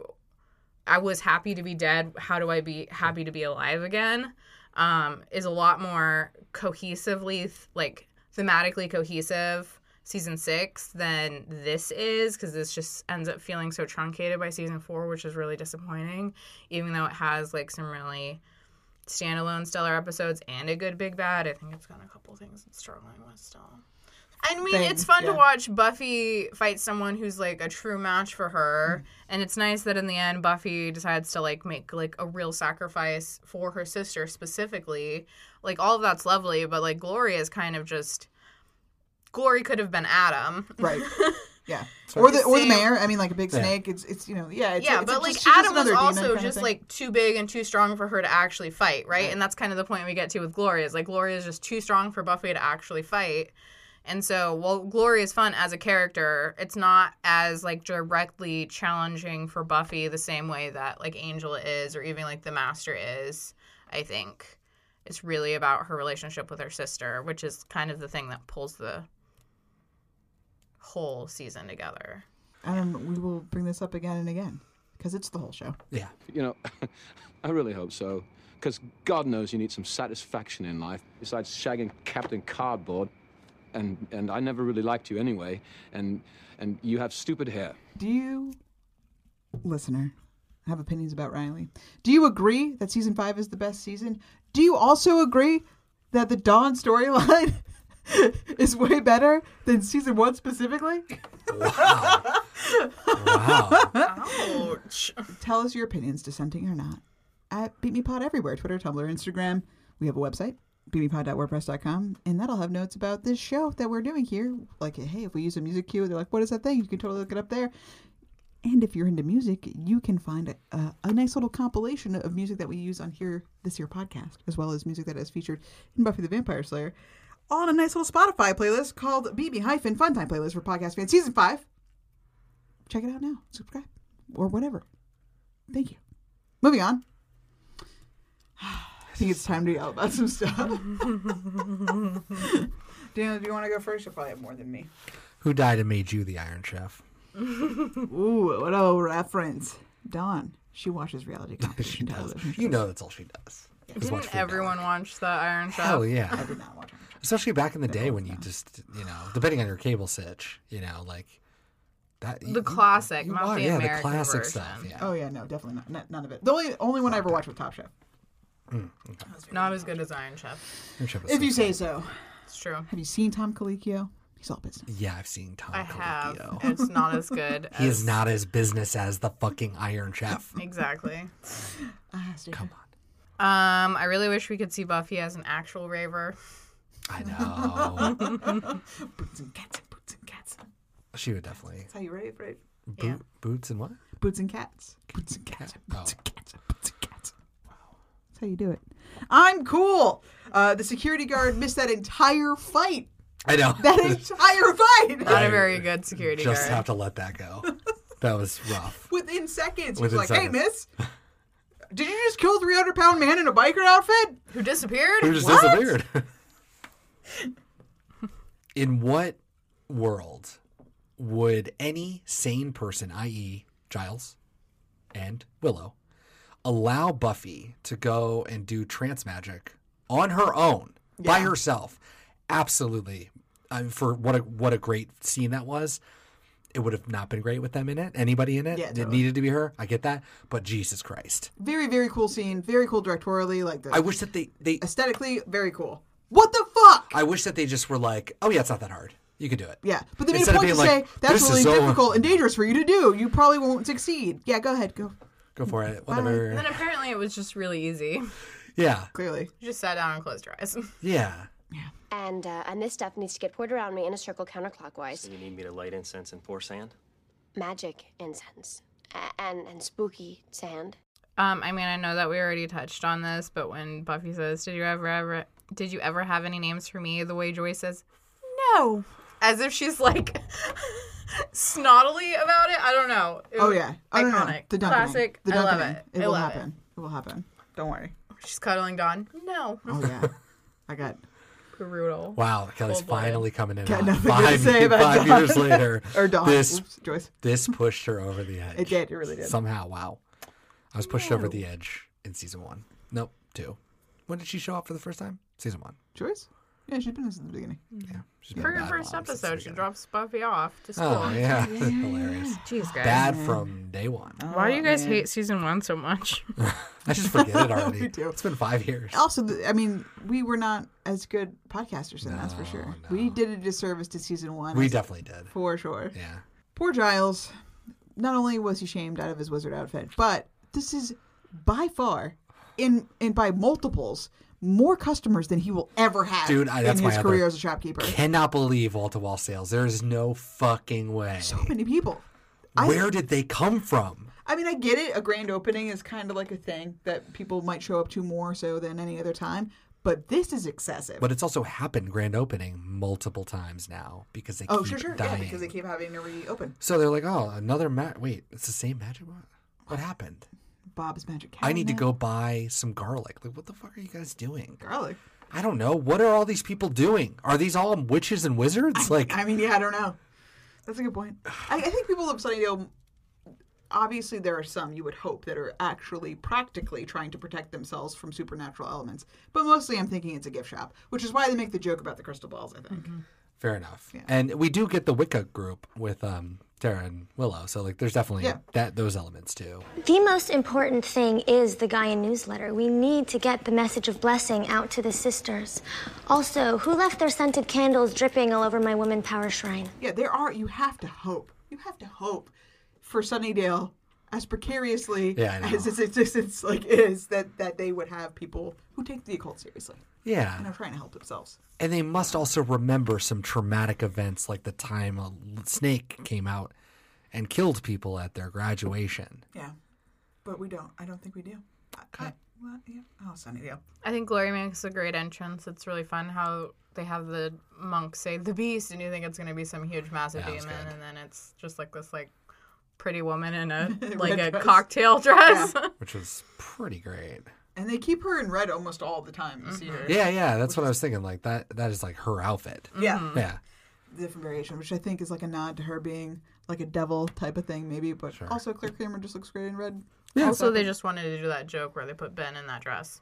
I was happy to be dead. How do I be happy to be alive again? Um, is a lot more cohesively, like thematically cohesive. Season six than this is because this just ends up feeling so truncated by season four, which is really disappointing, even though it has like some really standalone stellar episodes and a good big bad. I think it's got a couple things it's struggling with still. I mean, Thanks. it's fun yeah. to watch Buffy fight someone who's like a true match for her, mm-hmm. and it's nice that in the end Buffy decides to like make like a real sacrifice for her sister specifically. Like all of that's lovely, but like Gloria is kind of just Glory could have been Adam. Right. Yeah. Or the or the mayor. I mean, like a big snake. Yeah. It's, it's you know, yeah. It's, yeah, it's, but it's like just, Adam was also just like too big and too strong for her to actually fight, right? right? And that's kind of the point we get to with Glory is like Glory is just too strong for Buffy to actually fight. And so while Glory is fun as a character, it's not as like directly challenging for Buffy the same way that like Angel is or even like the Master is, I think. It's really about her relationship with her sister, which is kind of the thing that pulls the whole season together. And um, we will bring this up again and again because it's the whole show. Yeah. You know, I really hope so because God knows you need some satisfaction in life besides shagging Captain Cardboard. And and I never really liked you anyway. And and you have stupid hair. Do you, listener, have opinions about Riley? Do you agree that season five is the best season? Do you also agree that the Dawn storyline is way better than season one specifically? Wow. Wow. Ouch. Tell us your opinions, dissenting or not, at Beat Me Pod everywhere, Twitter, Tumblr, Instagram. We have a website, beat me pod dot wordpress dot com, and that'll have notes about this show that we're doing here. Like, hey, if we use a music cue, they're like, what is that thing? You can totally look it up there. And if you're into music, you can find a, a nice little compilation of music that we use on here, this year podcast, as well as music that is featured in Buffy the Vampire Slayer, all in a nice little Spotify playlist called B B Hyphen Funtime Playlist for Podcast Fans Season five. Check it out now. Subscribe. Or whatever. Thank you. Moving on. I think it's time to yell about some stuff. Daniel, do you want to go first? You'll probably have more than me. Who died and made you the Iron Chef? Ooh, what a reference. Dawn, she watches reality competition television. You know that's all she does. Yeah. Didn't everyone network. watch the Iron Chef? Hell yeah. I did not watch Iron Chef. Especially back in the day when you just, you know, depending on your cable sitch, you know, like that. The you, classic, you, you not watch, the yeah, American the classic version. Stuff. Yeah. Oh yeah, no, definitely not. N- none of it. The only only one I ever watched was Top Chef. Mm, okay. Not as good as Iron Chef. Iron Chef if so you say so. It's true. Have you seen Tom Colicchio? He's all business. Yeah, I've seen Tom I Colicchio. have. It's not as good. As... He is not as business as the fucking Iron Chef. Exactly. Uh, Come on. Um, I really wish we could see Buffy as an actual raver. I know. Boots and cats and boots and cats. She would definitely. That's how you rave, right? Bo- yeah. Boots and what? Boots and cats. Boots and cats. Oh. Boots and cats. Boots and cats. Wow. That's how you do it. I'm cool. Uh, the security guard missed that entire fight. I know. That entire fight. Not a very good security guard. Just have to let that go. That was rough. Within seconds. Within he's like, seconds. Hey, miss, did you just kill a three hundred pound man in a biker outfit? Who disappeared? Who just what? disappeared. In what world would any sane person, that is. Giles and Willow, allow Buffy to go and do trance magic on her own? yeah. by herself. Absolutely. Um, for what a what a great scene that was. It would have not been great with them in it. Anybody in it. Yeah, totally. It needed to be her. I get that. But Jesus Christ. Very, very cool scene. Very cool directorially. Like the, I wish that they, they... Aesthetically, very cool. What the fuck? I wish that they just were like, oh, yeah, it's not that hard. You can do it. Yeah. But they made Instead a point to like, say, that's really difficult over. and dangerous for you to do. You probably won't succeed. Yeah, go ahead. Go. Go for it. Whatever. And then apparently it was just really easy. Yeah. Clearly. You just sat down and closed your eyes. Yeah. Yeah. And uh, and this stuff needs to get poured around me in a circle counterclockwise. So you need me to light incense and pour sand? Magic incense. A- and and spooky sand. Um, I mean, I know that we already touched on this, but when Buffy says, did you ever, ever, did you ever have any names for me? The way Joyce says, no. As if she's, like, snottily about it. I don't know. It oh, yeah. Oh, iconic. No, no. The Classic. The I love it. It, it will happen. It. it will happen. Don't worry. She's cuddling Dawn. No. Oh, yeah. I got... Brutal. Wow, Kelly's finally coming in. Got nothing five, to say about five Dawn. years later. or Dawn. This, Oops, Joyce. This pushed her over the edge. It did. It really did. Somehow, wow. I was pushed no. over the edge in season one. Nope, two. When did she show up for the first time? Season one. Joyce? Yeah, she's been in since the beginning. Yeah. She's been her first episode, she drops Buffy off to school. Oh, yeah. yeah. Hilarious. Jeez, guys. Bad yeah. from day one. Oh, Why do you guys man. hate season one so much? I just forget it already. We do. It's been five years. Also, I mean, we were not as good podcasters then, no, that's for sure. No. We did a disservice to season one. We definitely did. For sure. Yeah. Poor Giles. Not only was he shamed out of his wizard outfit, but this is by far, in and by multiples, more customers than he will ever have Dude, I, that's in his my career as a shopkeeper. Cannot believe wall-to-wall sales. There is no fucking way. So many people. Where I, did they come from? I mean, I get it. A grand opening is kind of like a thing that people might show up to more so than any other time. But this is excessive. But it's also happened grand opening multiple times now because they oh, keep sure, sure. dying. Yeah, because they keep having to reopen. So they're like, oh, another ma- Wait, it's the same magic one? What happened? Bob's Magic Cabinet. I need to go buy some garlic. Like, what the fuck are you guys doing? Garlic. I don't know. What are all these people doing? Are these all witches and wizards? I, like, I mean, yeah, I don't know. That's a good point. I, I think people of Sunnydale, obviously there are some you would hope that are actually practically trying to protect themselves from supernatural elements. But mostly I'm thinking it's a gift shop, which is why they make the joke about the crystal balls, I think. Mm-hmm. Fair enough. Yeah. And we do get the Wicca group with... um. Tara and Willow, so like there's definitely yeah. that those elements too. The most important thing is the Gaia newsletter. We need to get the message of blessing out to the sisters. Also, who left their scented candles dripping all over my woman power shrine? Yeah, there are. You have to hope. You have to hope for Sunnydale, as precariously yeah, as its existence like is, that that they would have people who take the occult seriously. Yeah. And are trying to help themselves. And they must also remember some traumatic events like the time a snake came out and killed people at their graduation. Yeah. But we don't. I don't think we do. Okay. I, well, yeah. Oh, Sunnydale. I think Glory makes a great entrance. It's really fun how they have the monk say the beast and you think it's going to be some huge massive yeah, demon. And then it's just like this like pretty woman in a like a dress. cocktail dress. Yeah. Which was pretty great. And they keep her in red almost all the time. You see her. Yeah, yeah. That's what I was thinking. Like, that that is, like, her outfit. Yeah. Mm-hmm. Yeah. Different variation, which I think is, like, a nod to her being, like, a devil type of thing, maybe. But sure. also, Claire Kramer just looks great in red. Yeah. Also, they just wanted to do that joke where they put Ben in that dress.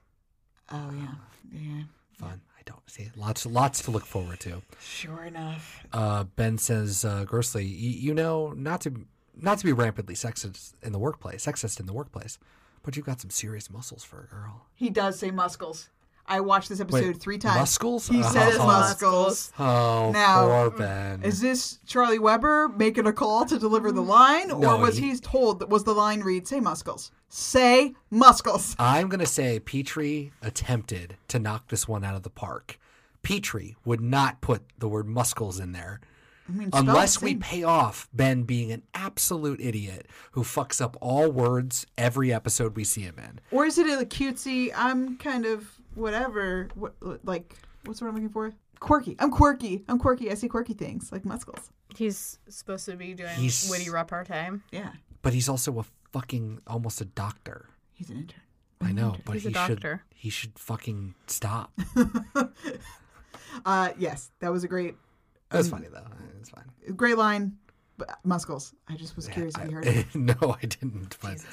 Oh, yeah. Yeah. Fun. I don't see it. Lots, lots to look forward to. Sure enough. Uh, Ben says, uh, grossly, you know, not to not to be rampantly sexist in the workplace, sexist in the workplace. But you've got some serious muscles for a girl. He does say muscles. I watched this episode Wait, three times. Muscles? He oh, says oh, muscles. Oh, now, poor Ben. Is this Charlie Weber making a call to deliver the line? No, or was he he's told, that was the line read, say muscles? Say muscles. I'm going to say Petrie attempted to knock this one out of the park. Petrie would not put the word muscles in there. I mean, unless we pay off Ben being an absolute idiot who fucks up all words every episode we see him in. Or is it a cutesy, I'm kind of whatever, what, like, what's the word I'm looking for? Quirky. I'm quirky. I'm quirky. I see quirky things, like muscles. He's supposed to be doing he's, witty repartee. Yeah. But he's also a fucking, almost a doctor. He's an intern. I know, but he's he should he should fucking stop. uh, yes, that was a great... It was funny, though. It was fine. Great line. But muscles. I just was curious yeah, if you heard I, it. No, I didn't. But...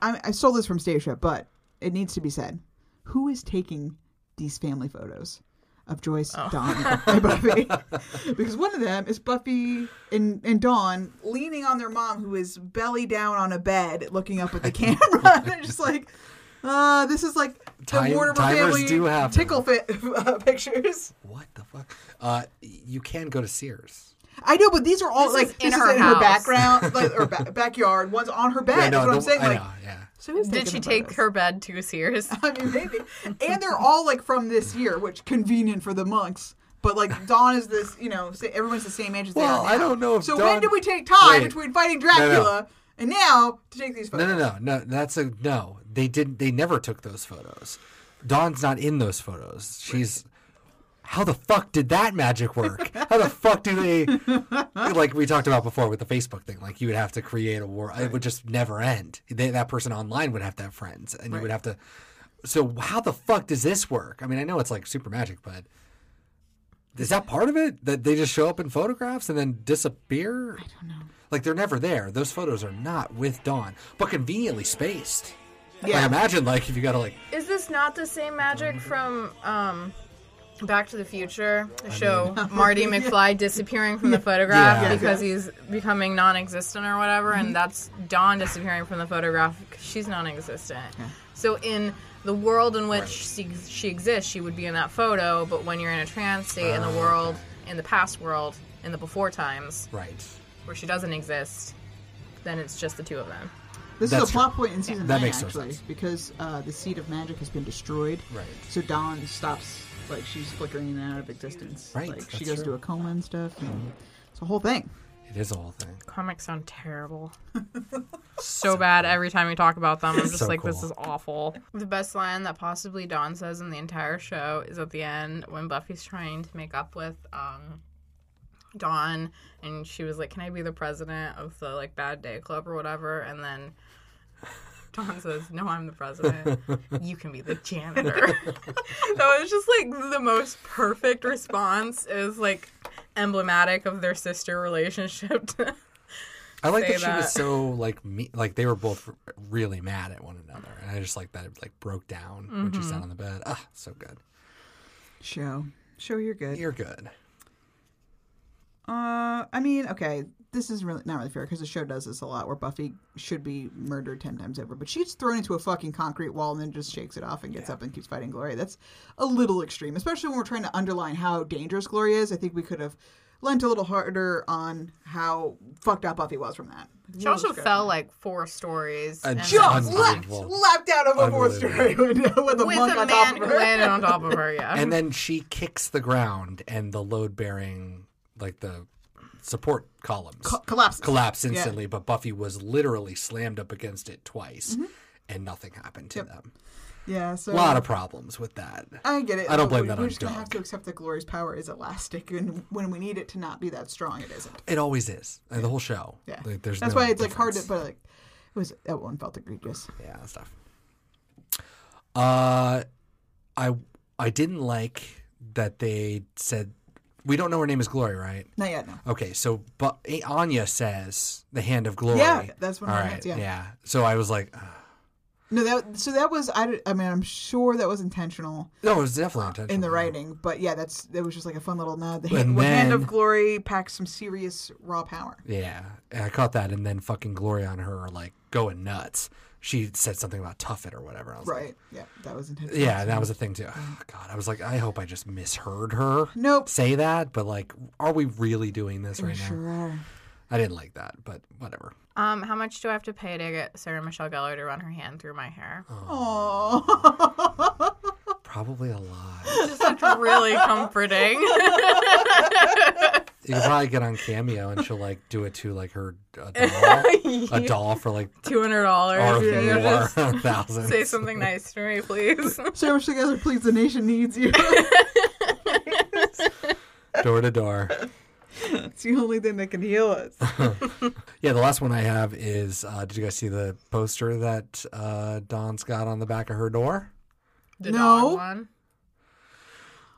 I, I stole this from Stacia, but it needs to be said. Who is taking these family photos? of Joyce, oh. Dawn, and Buffy. Because one of them is Buffy and, and Dawn leaning on their mom, who is belly down on a bed looking up at the camera. And they're just like, uh, this is like the Warner Family tickle fit, uh, pictures. What the fuck? Uh, you can go to Sears. I know, but these are all this like is this in, her is in her background like, or ba- backyard. One's on her bed. Yeah, no, that's what the, I'm saying. I like, know, yeah. So did she take this. her bed to Sears? I mean, maybe. And they're all like from this year, which convenient for the monks. But like Dawn is this, you know, everyone's the same age as they well, are. Well, I don't know if so Dawn... when did we take time Wait. between fighting Dracula no, no. and now to take these photos? No, no, no, no. That's a no. They didn't. They never took those photos. Dawn's not in those photos. She's. How the fuck did that magic work? How the fuck do they, like we talked about before with the Facebook thing, like you would have to create a war. Right. It would just never end. They, that person online would have to have friends and right. you would have to. So how the fuck does this work? I mean, I know it's like super magic, but is that part of it? That they just show up in photographs and then disappear? I don't know. Like they're never there. Those photos are not with Dawn, but conveniently spaced. Yeah. Like imagine like if you got to like. Is this not the same magic from... um Back to the Future, the show mean, Marty McFly yeah. disappearing from the photograph yeah. because he's becoming non-existent or whatever, and that's Dawn disappearing from the photograph because she's non-existent. Yeah. So in the world in which right. she, she exists, she would be in that photo, but when you're in a trance state uh, in the world, in the past world, in the before times, right, where she doesn't exist, then it's just the two of them. This That's is a plot true. point in season yeah. nine, actually, no sense. because uh, the seed of magic has been destroyed. Right. So Dawn stops... Like, she's flickering in and out of existence. Right. Like, she goes true. to a coma and stuff. And it's a whole thing. It is a whole thing. Comics sound terrible. so, so bad cool. every time we talk about them. I'm just so like, cool. this is awful. The best line that possibly Dawn says in the entire show is at the end when Buffy's trying to make up with um, Dawn. And she was like, can I be the president of the, like, Bad Day Club or whatever? And then... Dawn says, no, I'm the president. You can be the janitor. That was just, like, the most perfect response. It was, like, emblematic of their sister relationship. I like that, that she was so, like, me- like they were both r- really mad at one another. And I just like that it, like, broke down mm-hmm. when she sat on the bed. Ah, so good. Show. Show you're good. You're good. Uh, I mean, okay. This is really not really fair because the show does this a lot where Buffy should be murdered ten times over. But she's thrown into a fucking concrete wall and then just shakes it off and gets yeah. up and keeps fighting Glory. That's a little extreme, especially when we're trying to underline how dangerous Glory is. I think we could have lent a little harder on how fucked up Buffy was from that. She also script. fell like four stories. And and just leapt, leapt out of a four story window with a with monk a on top of her. Landed on top of her, yeah. And then she kicks the ground and the load-bearing, like the... support columns Co- collapse collapse instantly, yeah. but Buffy was literally slammed up against it twice, mm-hmm. and nothing happened to yep. them. Yeah, so a lot of problems with that. I get it. I don't blame we, that we're on Doug. We're just gonna have to accept that Glory's power is elastic, and when we need it to not be that strong, it isn't. It always is. Yeah. The whole show. Yeah, like, there's that's no why it's difference. like hard to. But like, it was that one felt egregious. Yeah, that's tough. Uh, I I didn't like that they said. We don't know her name is Glory, right? Not yet, no. Okay, so but Anya says the hand of Glory. Yeah, that's one of her hands, yeah. yeah. So I was like... Ugh. No, that so that was... I, I mean, I'm sure that was intentional. No, it was definitely intentional. In the writing. But yeah, that's that was just like a fun little nod. The hand, then, hand of Glory packs some serious raw power. Yeah, I caught that. And then fucking Glory on her, like, going nuts. She said something about Tough It or whatever. I was right. Like, yeah, that was intentional. Yeah, that was a thing, too. Oh, God, I was like, I hope I just misheard her Nope. say that. But, like, are we really doing this I'm right sure. now? I didn't like that, but whatever. Um, how much do I have to pay to get Sarah Michelle Gellar to run her hand through my hair? Oh. Probably a lot. Just, like, really comforting. You can probably get on Cameo and she'll, like, do it to, like, her a doll. yeah. A doll for, like, two hundred dollars. Or yeah. one thousand dollars. Say something nice to me, please. Sarah Michelle Gellar, please, the nation needs you. Door to door. It's the only thing that can heal us. Yeah, the last one I have is, uh, did you guys see the poster that uh, Dawn's got on the back of her door? The no. Dawn one?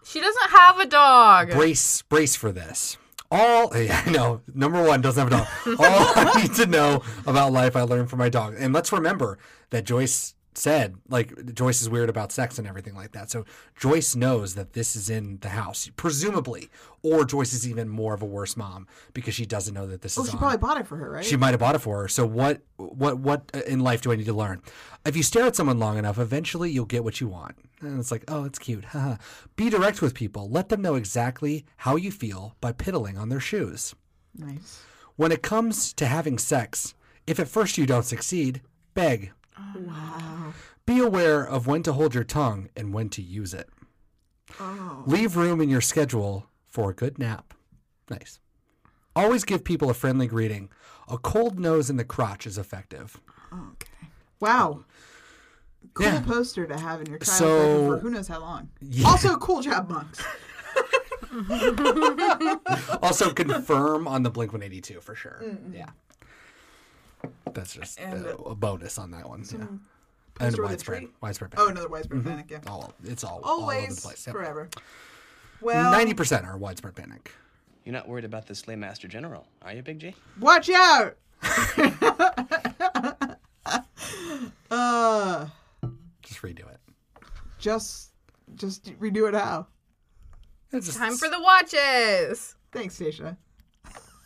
She doesn't have a dog. Brace, brace for this. All, yeah, no, number one doesn't have a dog. All I need to know about life I learned from my dog. And let's remember that Joyce said, like, Joyce is weird about sex and everything like that. So Joyce knows that this is in the house, presumably, or Joyce is even more of a worse mom because she doesn't know that this oh, is. Oh, she on. Probably bought it for her, right? She might have bought it for her. So what, what, what in life do I need to learn? If you stare at someone long enough, eventually you'll get what you want. And it's like, oh, it's cute. Be direct with people. Let them know exactly how you feel by piddling on their shoes. Nice. When it comes to having sex, if at first you don't succeed, beg. Wow. Be aware of when to hold your tongue and when to use it. Oh. Leave room in your schedule for a good nap. Nice. Always give people a friendly greeting. A cold nose in the crotch is effective. Okay. Wow. Cool yeah. poster to have in your childhood so, for who knows how long. Yeah. Also, cool job, Monks. Also, confirm on the Blink one eighty-two for sure. Mm-mm. Yeah. That's just and, uh, a bonus on that one. Yeah. And widespread, widespread panic. Oh, another widespread mm-hmm. panic, yeah. All, it's all, Always, all over the place. Yep. Forever. Well, ninety percent are widespread panic. You're not worried about this lay master general, are you, Big G? Watch out! uh, just redo it. Just, just redo it how? It's just, time for the watches! Thanks, Stacia.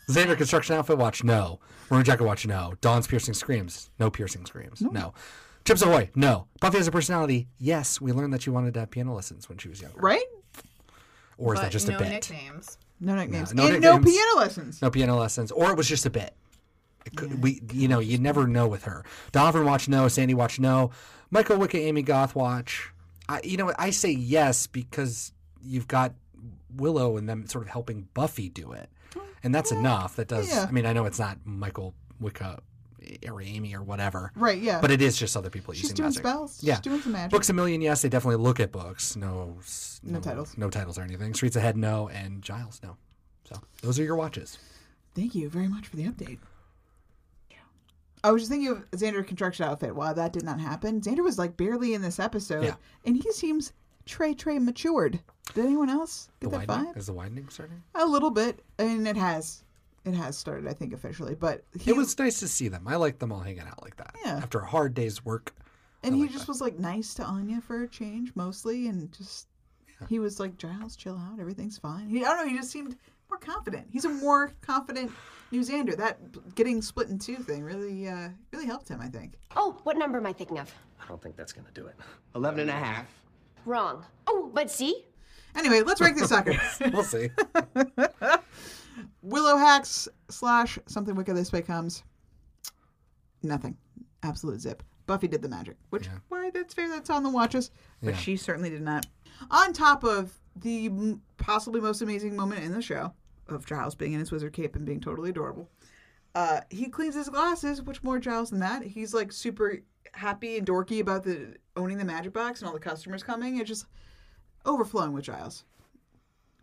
Xander, construction outfit watch, no. Maroon jacket watch, no. Dawn's piercing screams, no piercing screams, no. no. Chips Ahoy, no. Buffy has a personality, yes. We learned that she wanted to have piano lessons when she was younger. Right? Or but is that just no a bit? Nicknames. No nicknames. No, no and nicknames. No piano lessons. No piano lessons. Or it was just a bit. It could, yeah. We, you know, you never know with her. Donovan watch, no. Sandy watch, no. Michael Wicca, Amy Goth watch. I, you know what? I say yes because you've got Willow and them sort of helping Buffy do it. And that's yeah. enough. That does. Yeah. I mean, I know it's not Michael Wicca or Amy or whatever. Right. Yeah. But it is just other people She's using doing magic. Spells. Yeah. She's doing some magic. Books a million. Yes, they definitely look at books. No, no. No titles. No titles or anything. Streets Ahead. No. And Giles. No. So those are your watches. Thank you very much for the update. Yeah. I was just thinking of Xander construction outfit. Wow, that did not happen. Xander was like barely in this episode, yeah. and he seems Trey Trey matured. Did anyone else get the that widening? vibe? Is the widening starting? A little bit. I mean, it has. It has started, I think, officially. But he, it was nice to see them. I like them all hanging out like that. Yeah. After a hard day's work. And I he like just that. was, like, nice to Anya for a change, mostly. And just, yeah. he was like, Giles, chill out. Everything's fine. He, I don't know. He just seemed more confident. He's a more confident new Xander. That getting split in two thing really, uh, really helped him, I think. Oh, what number am I thinking of? I don't think that's going to do it. Eleven and a half. Wrong. Oh, but see? Anyway, let's rank these suckers. We'll see. Willow hacks slash something wicked this way comes. Nothing. Absolute zip. Buffy did the magic, which, yeah. why, that's fair. That's on the watches. But yeah. she certainly did not. On top of the possibly most amazing moment in the show of Giles being in his wizard cape and being totally adorable, uh, he cleans his glasses, which more Giles than that. He's like super happy and dorky about the owning the magic box and all the customers coming. It's just overflowing with Giles.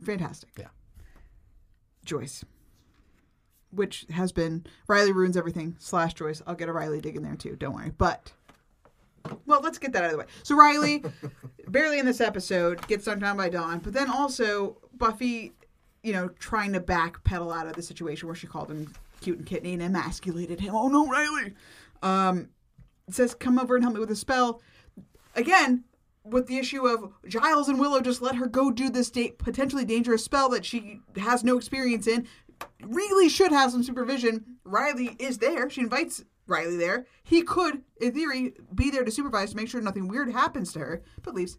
Fantastic. Yeah. Joyce. Which has been Riley ruins everything slash Joyce. I'll get a Riley dig in there too. Don't worry. But, well, let's get that out of the way. So Riley, barely in this episode, gets dunked on by Dawn. But then also Buffy, you know, trying to backpedal out of the situation where she called him cute and kidney and emasculated him. Oh, no, Riley. Um, it says, come over and help me with a spell. Again, with the issue of Giles and Willow just let her go do this da- potentially dangerous spell that she has no experience in, really should have some supervision. Riley is there. She invites Riley there. He could, in theory, be there to supervise to make sure nothing weird happens to her, but leaves.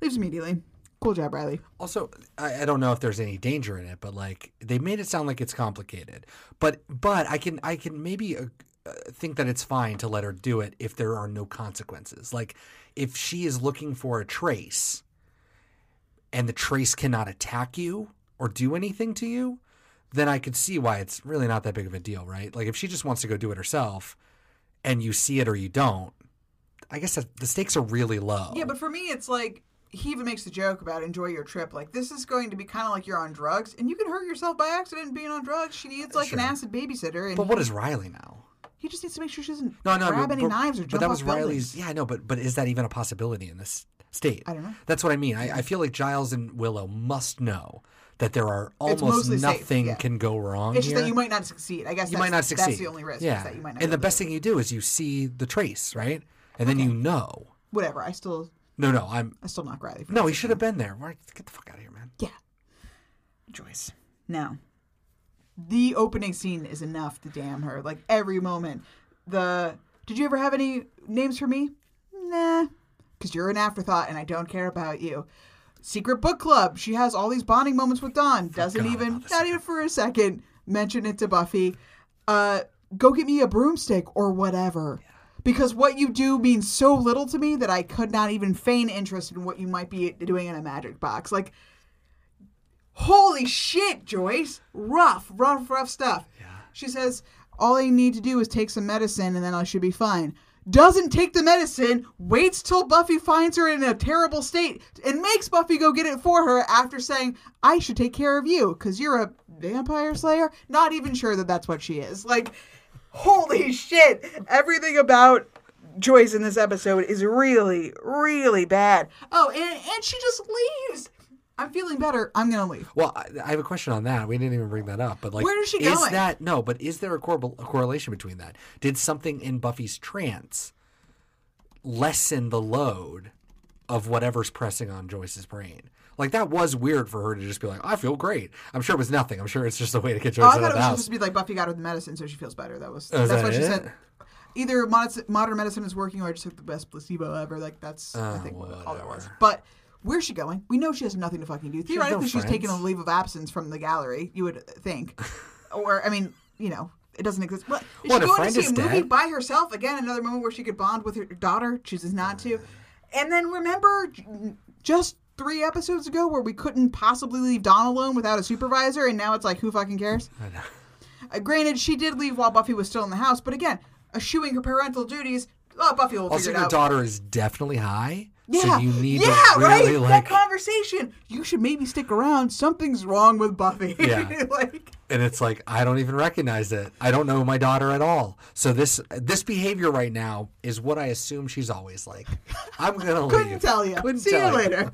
Leaves immediately. Cool job, Riley. Also, I, I don't know if there's any danger in it, but, like, they made it sound like it's complicated. But but I can I can maybe uh, think that it's fine to let her do it if there are no consequences. Like, if she is looking for a trace and the trace cannot attack you or do anything to you, then I could see why it's really not that big of a deal, right? Like, if she just wants to go do it herself and you see it or you don't, I guess that the stakes are really low. Yeah, but for me, it's like, he even makes the joke about enjoy your trip. Like, this is going to be kind of like you're on drugs and you can hurt yourself by accident being on drugs. She needs, like, sure. an acid babysitter. And but what is Riley now? He just needs to make sure she doesn't no, no, grab but, any but, knives or jump off But that was buildings. Riley's. Yeah, I know, but, but is that even a possibility in this state? I don't know. That's what I mean. I, I feel like Giles and Willow must know that there are almost nothing yeah. can go wrong It's just here. that you might not succeed. I guess you that's, might not succeed. that's the only risk. Yeah. Is that you might not and the best thing you do is you see the trace, right? and then okay. you know. Whatever. I still. No, no. I'm. I still knock Riley. For no, he should have been there. Get the fuck out of here, man. Yeah. Joyce. Now, the opening scene is enough to damn her. Like every moment. The did you ever have any names for me? Nah. Because you're an afterthought and I don't care about you. Secret book club. She has all these bonding moments with Dawn. Doesn't Forgot even, not even for a second, mention it to Buffy. Uh, go get me a broomstick or whatever. Yeah. Because what you do means so little to me that I could not even feign interest in what you might be doing in a magic box. Like, holy shit, Joyce. Rough, rough, rough stuff. Yeah. She says, all I need to do is take some medicine and then I should be fine. Doesn't take the medicine, waits till Buffy finds her in a terrible state, and makes Buffy go get it for her after saying, I should take care of you because you're a vampire slayer. Not even sure that that's what she is. Like, holy shit. Everything about Joyce in this episode is really, really bad. Oh, and, and she just leaves. I'm feeling better. I'm going to leave. Well, I, I have a question on that. We didn't even bring that up. But like, where is she going? Is that, no, but is there a, cor- a correlation between that? Did something in Buffy's trance lessen the load of whatever's pressing on Joyce's brain? Like, that was weird for her to just be like, I feel great. I'm sure it was nothing. I'm sure it's just a way to get Joyce oh, out of the house. I thought it was supposed to be like Buffy got her the medicine so she feels better. That was oh, That's that what it? she said. Either modern medicine is working or I just took the best placebo ever. Like, that's, oh, I think, whatever. all that was. But... where's she going? We know she has nothing to fucking do. Theoretically, she no she's taking a leave of absence from the gallery, you would think. Or, I mean, you know, it doesn't exist. But is what, she going to see a dead? movie by herself? Again, another moment where she could bond with her daughter, chooses not to. And then remember just three episodes ago where we couldn't possibly leave Dawn alone without a supervisor, and now it's like, who fucking cares? I know. Uh, granted, she did leave while Buffy was still in the house, but again, eschewing her parental duties, oh, Buffy will figure it out. Also, your daughter is definitely high. Yeah, so you need yeah, to really, right? Like, that conversation. You should maybe stick around. Something's wrong with Buffy. Yeah. like, and it's like, I don't even recognize it. I don't know my daughter at all. So this this behavior right now is what I assume she's always like. I'm going to leave. Couldn't tell you. Couldn't See tell you later.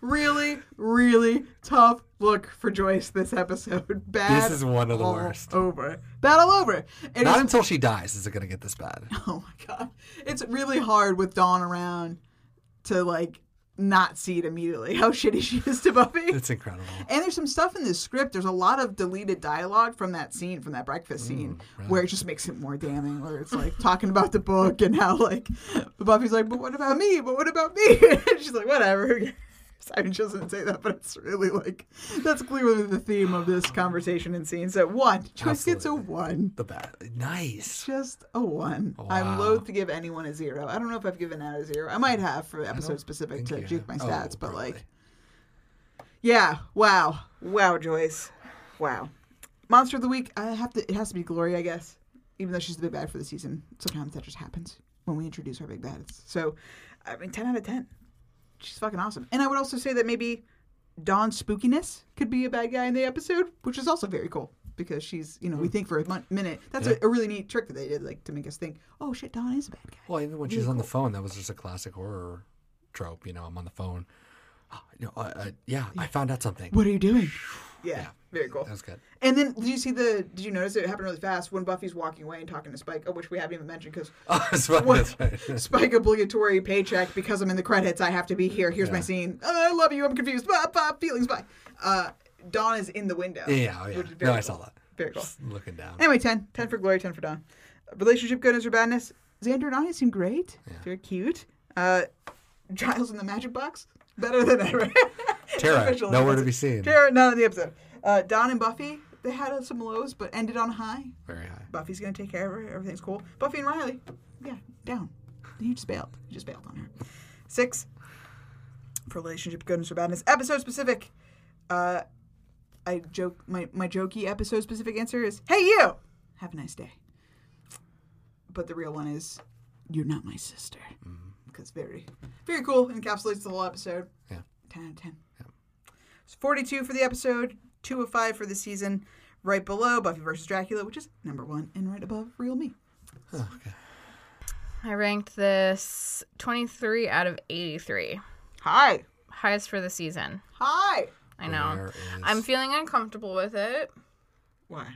Really, really tough look for Joyce this episode. Bad. This is one of the all worst. Over. Bad all over. It Not is... until she dies is it going to get this bad. Oh my God. It's really hard with Dawn around to like not see it immediately how shitty she is to Buffy. It's incredible. And there's some stuff in this script. There's a lot of deleted dialogue from that scene, from that breakfast scene, mm, right. where it just makes it more damning, where it's like talking about the book and how like Buffy's like, but what about me? But what about me? And she's like, whatever. I mean, she doesn't say that, but it's really like, that's clearly the theme of this conversation and scene. So one, Joyce gets a one. The bad. Nice. Just a one. Wow. I'm loath to give anyone a zero. I don't know if I've given out a zero. I might have for episode specific to juke my stats, oh, but probably. like, yeah. Wow. Wow, Joyce. Wow. Monster of the week. I have to, it has to be Glory, I guess, even though she's the big bad for the season. Sometimes that just happens when we introduce our big bads. So I mean, ten out of ten. She's fucking awesome. And I would also say that maybe Dawn's spookiness could be a bad guy in the episode, which is also very cool because she's, you know, we think for a minute. That's yeah. a, a really neat trick that they did, like, to make us think, oh, shit, Dawn is a bad guy. Well, even when really she's cool. on the phone, that was just a classic horror trope. You know, I'm on the phone. Oh, you know, uh, uh, yeah, yeah, I found out something. What are you doing? Yeah, yeah, very cool. That was good. And then did you see the, did you notice it happened really fast when Buffy's walking away and talking to Spike, oh, which we haven't even mentioned because oh, right. Spike obligatory paycheck because I'm in the credits, I have to be here, here's yeah. my scene, oh, I love you, I'm confused, bah, bah, feelings, bye. Uh, Dawn is in the window. Yeah, oh, yeah. No, cool. I saw that. Very cool. Just looking down. Anyway, ten. ten for Glory, ten for Dawn. Relationship goodness or badness? Xander and I seem great. Yeah. They're cute. Uh, Giles in the magic box? Better than ever. Tara, nowhere to be seen. Tara, not in the episode. Uh, Dawn and Buffy, they had some lows, but ended on high. Very high. Buffy's going to take care of her. Everything's cool. Buffy and Riley, yeah, down. He just bailed. He just bailed on her. Six, for relationship goodness or badness. Episode specific. Uh, I joke, my, my jokey episode specific answer is, hey, you! Have a nice day. But the real one is, you're not my sister. Mm-hmm. It's very, very cool. Encapsulates the whole episode. Yeah. ten out of ten. Yeah. It's forty-two for the episode, two of five for the season. Right below Buffy versus Dracula, which is number one, and right above Real Me. Oh, okay. I ranked this twenty-three out of eighty-three. High. Highest for the season. High. I know. Is... I'm feeling uncomfortable with it. Why?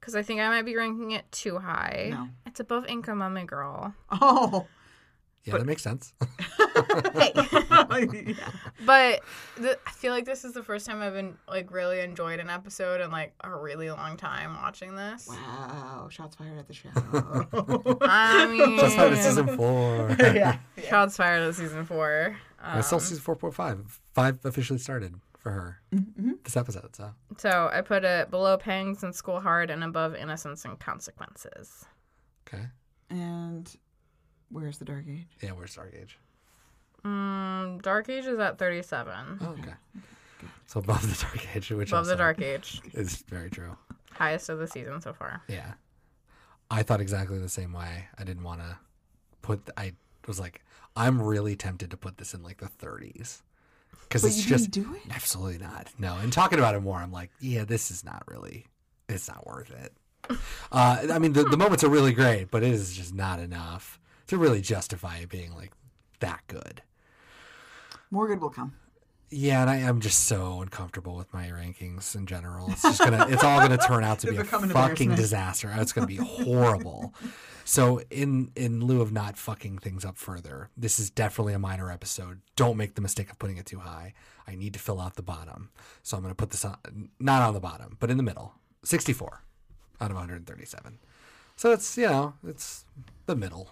because I think I might be ranking it too high. No. It's above Inca Mummy Girl. Oh. Yeah, but... that makes sense. Hey. Yeah. But the, I feel like this is the first time I've been, like, really enjoyed an episode in, like, a really long time watching this. Wow. Shots fired at the show. I mean... Shots fired at season four. Yeah. Shots fired at season four. Um, I saw season four point five. Five officially started for her mm-hmm. this episode, so. So I put it below Pangs and School Hard and above Innocence and Consequences. Okay. And... Where's the Dark Age? Yeah, where's Dark Age? Mm, Dark Age is at thirty-seven. Oh, okay. So above the Dark Age, which above the Dark Age is very true. Highest of the season so far. Yeah, I thought exactly the same way. I didn't want to put. The, I was like, I'm really tempted to put this in like the thirties because it's you just didn't do it? Absolutely not. No, and talking about it more, I'm like, yeah, this is not really. It's not worth it. uh, I mean, the, the moments are really great, but it is just not enough to really justify it being like that good. More good will come. Yeah, and I am just so uncomfortable with my rankings in general. It's just gonna, it's all gonna turn out to It'll be a fucking disaster. It's gonna be horrible. So in in lieu of not fucking things up further, this is definitely a minor episode. Don't make the mistake of putting it too high. I need to fill out the bottom, so I'm gonna put this on, not on the bottom, but in the middle. sixty-four out of one hundred thirty-seven. So it's, you know, it's the middle.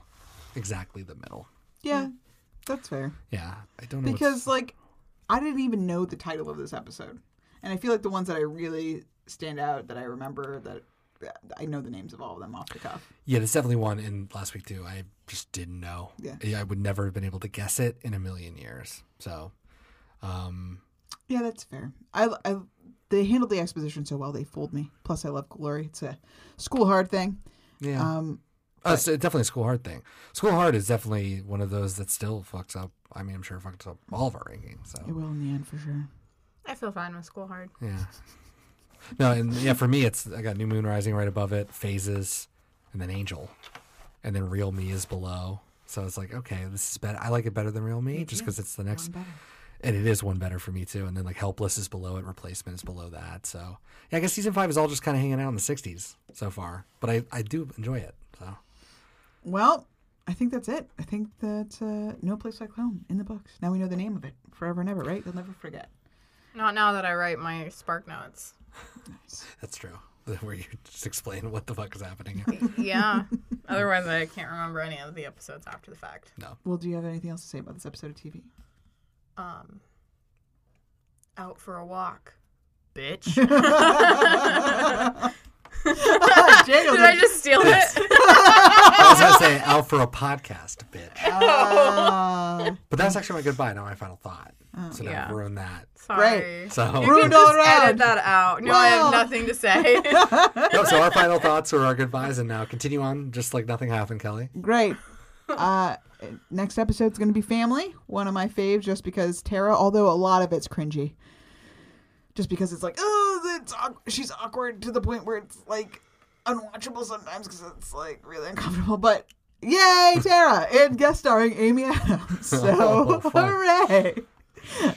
Exactly the middle. Yeah, that's fair. Yeah, I don't know because what's... like I didn't even know the title of this episode, and I feel like the ones that I really stand out that I remember that I know the names of all of them off the cuff. Yeah, there's definitely one in last week too. I just didn't know. Yeah, I would never have been able to guess it in a million years. So, um, yeah, that's fair. I, I they handled the exposition so well. They fooled me. Plus, I love Glory. It's a School Hard thing. Yeah. Um, Oh, it's definitely a School Hard thing. School Hard is definitely one of those that still fucks up. I mean, I'm sure it fucks up all of our rankings. So. It will in the end, for sure. I feel fine with School Hard. Yeah. No, and yeah, for me, it's I got New Moon Rising right above it, Phases, and then Angel. And then Real Me is below. So it's like, okay, this is better. I like it better than Real Me just because yeah, it's the next. And it is one better for me, too. And then, like, Helpless is below it. Replacement is below that. So, yeah, I guess Season five is all just kind of hanging out in the sixties so far. But I, I do enjoy it, so. Well, I think that's it. I think that uh, No Place Like Home in the books. Now we know the name of it forever and ever, right? You'll never forget. Not now that I write my Spark Notes. Nice. That's true. Where you just explain what the fuck is happening here. Yeah. Otherwise, I can't remember any of the episodes after the fact. No. Well, do you have anything else to say about this episode of T V? Um, out for a walk, bitch. Did I just steal yes. it? I was going to say, out for a podcast, bitch. Uh, but that's actually my goodbye, not my final thought. Uh, so now yeah. I've ruined that. Sorry. Right. So, you ruined can all just around. Edit that out. No, well. I have nothing to say. No, so our final thoughts were our goodbyes, and now continue on just like nothing happened, Kelly. Great. Uh, next episode's going to be Family, one of my faves, just because Tara, although a lot of it's cringy. Just because it's like, oh, it's, she's awkward to the point where it's like unwatchable sometimes because it's like really uncomfortable. But yay, Tara! And guest starring Amy Adams. So oh, hooray!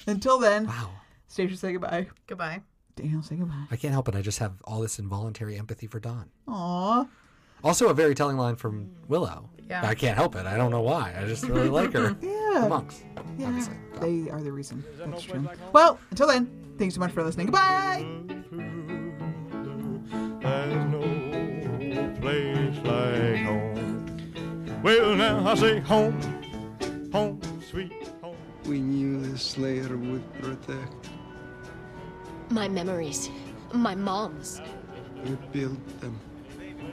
Until then, wow. Stacia, say goodbye. Goodbye. Daniel, say goodbye. I can't help it. I just have all this involuntary empathy for Dawn. Aww. Also, a very telling line from Willow. Yeah. I can't help it. I don't know why. I just really like her. Yeah. The monks. Yeah. Obviously. They are the reason. That's true. Well, until then, thanks so much for listening. Goodbye. There's no place like home. Well, now I say home, home, sweet home. We knew the Slayer would protect. My memories, my mom's. We built them.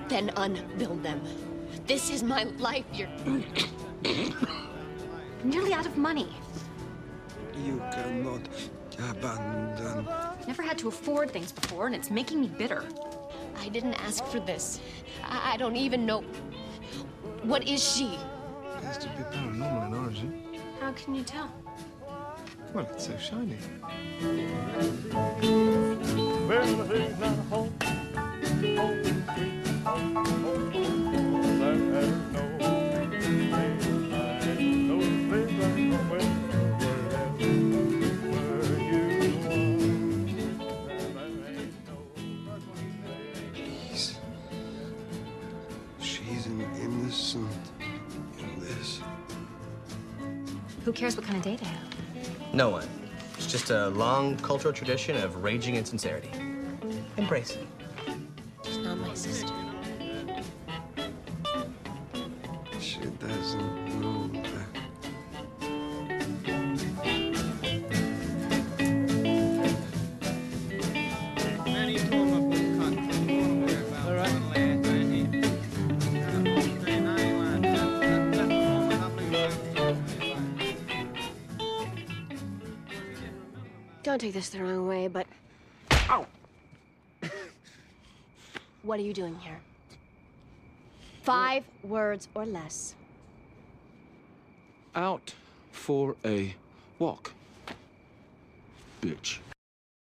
Then unbuild them. This is my life. You're nearly out of money. You cannot abandon. Never had to afford things before, and it's making me bitter. I didn't ask for this. I, I don't even know. What is she? It has to be paranormal in origin. How can you tell? Well, it's so shiny. Well, it's not home. Home is free. Peace. Who cares what kind of date I have? No one. It's just a long cultural tradition of raging insincerity. Embrace it. She's not my sister. She doesn't know that. Don't take this the wrong way, but... Ow! What are you doing here? Five what? words or less. Out for a walk. Bitch.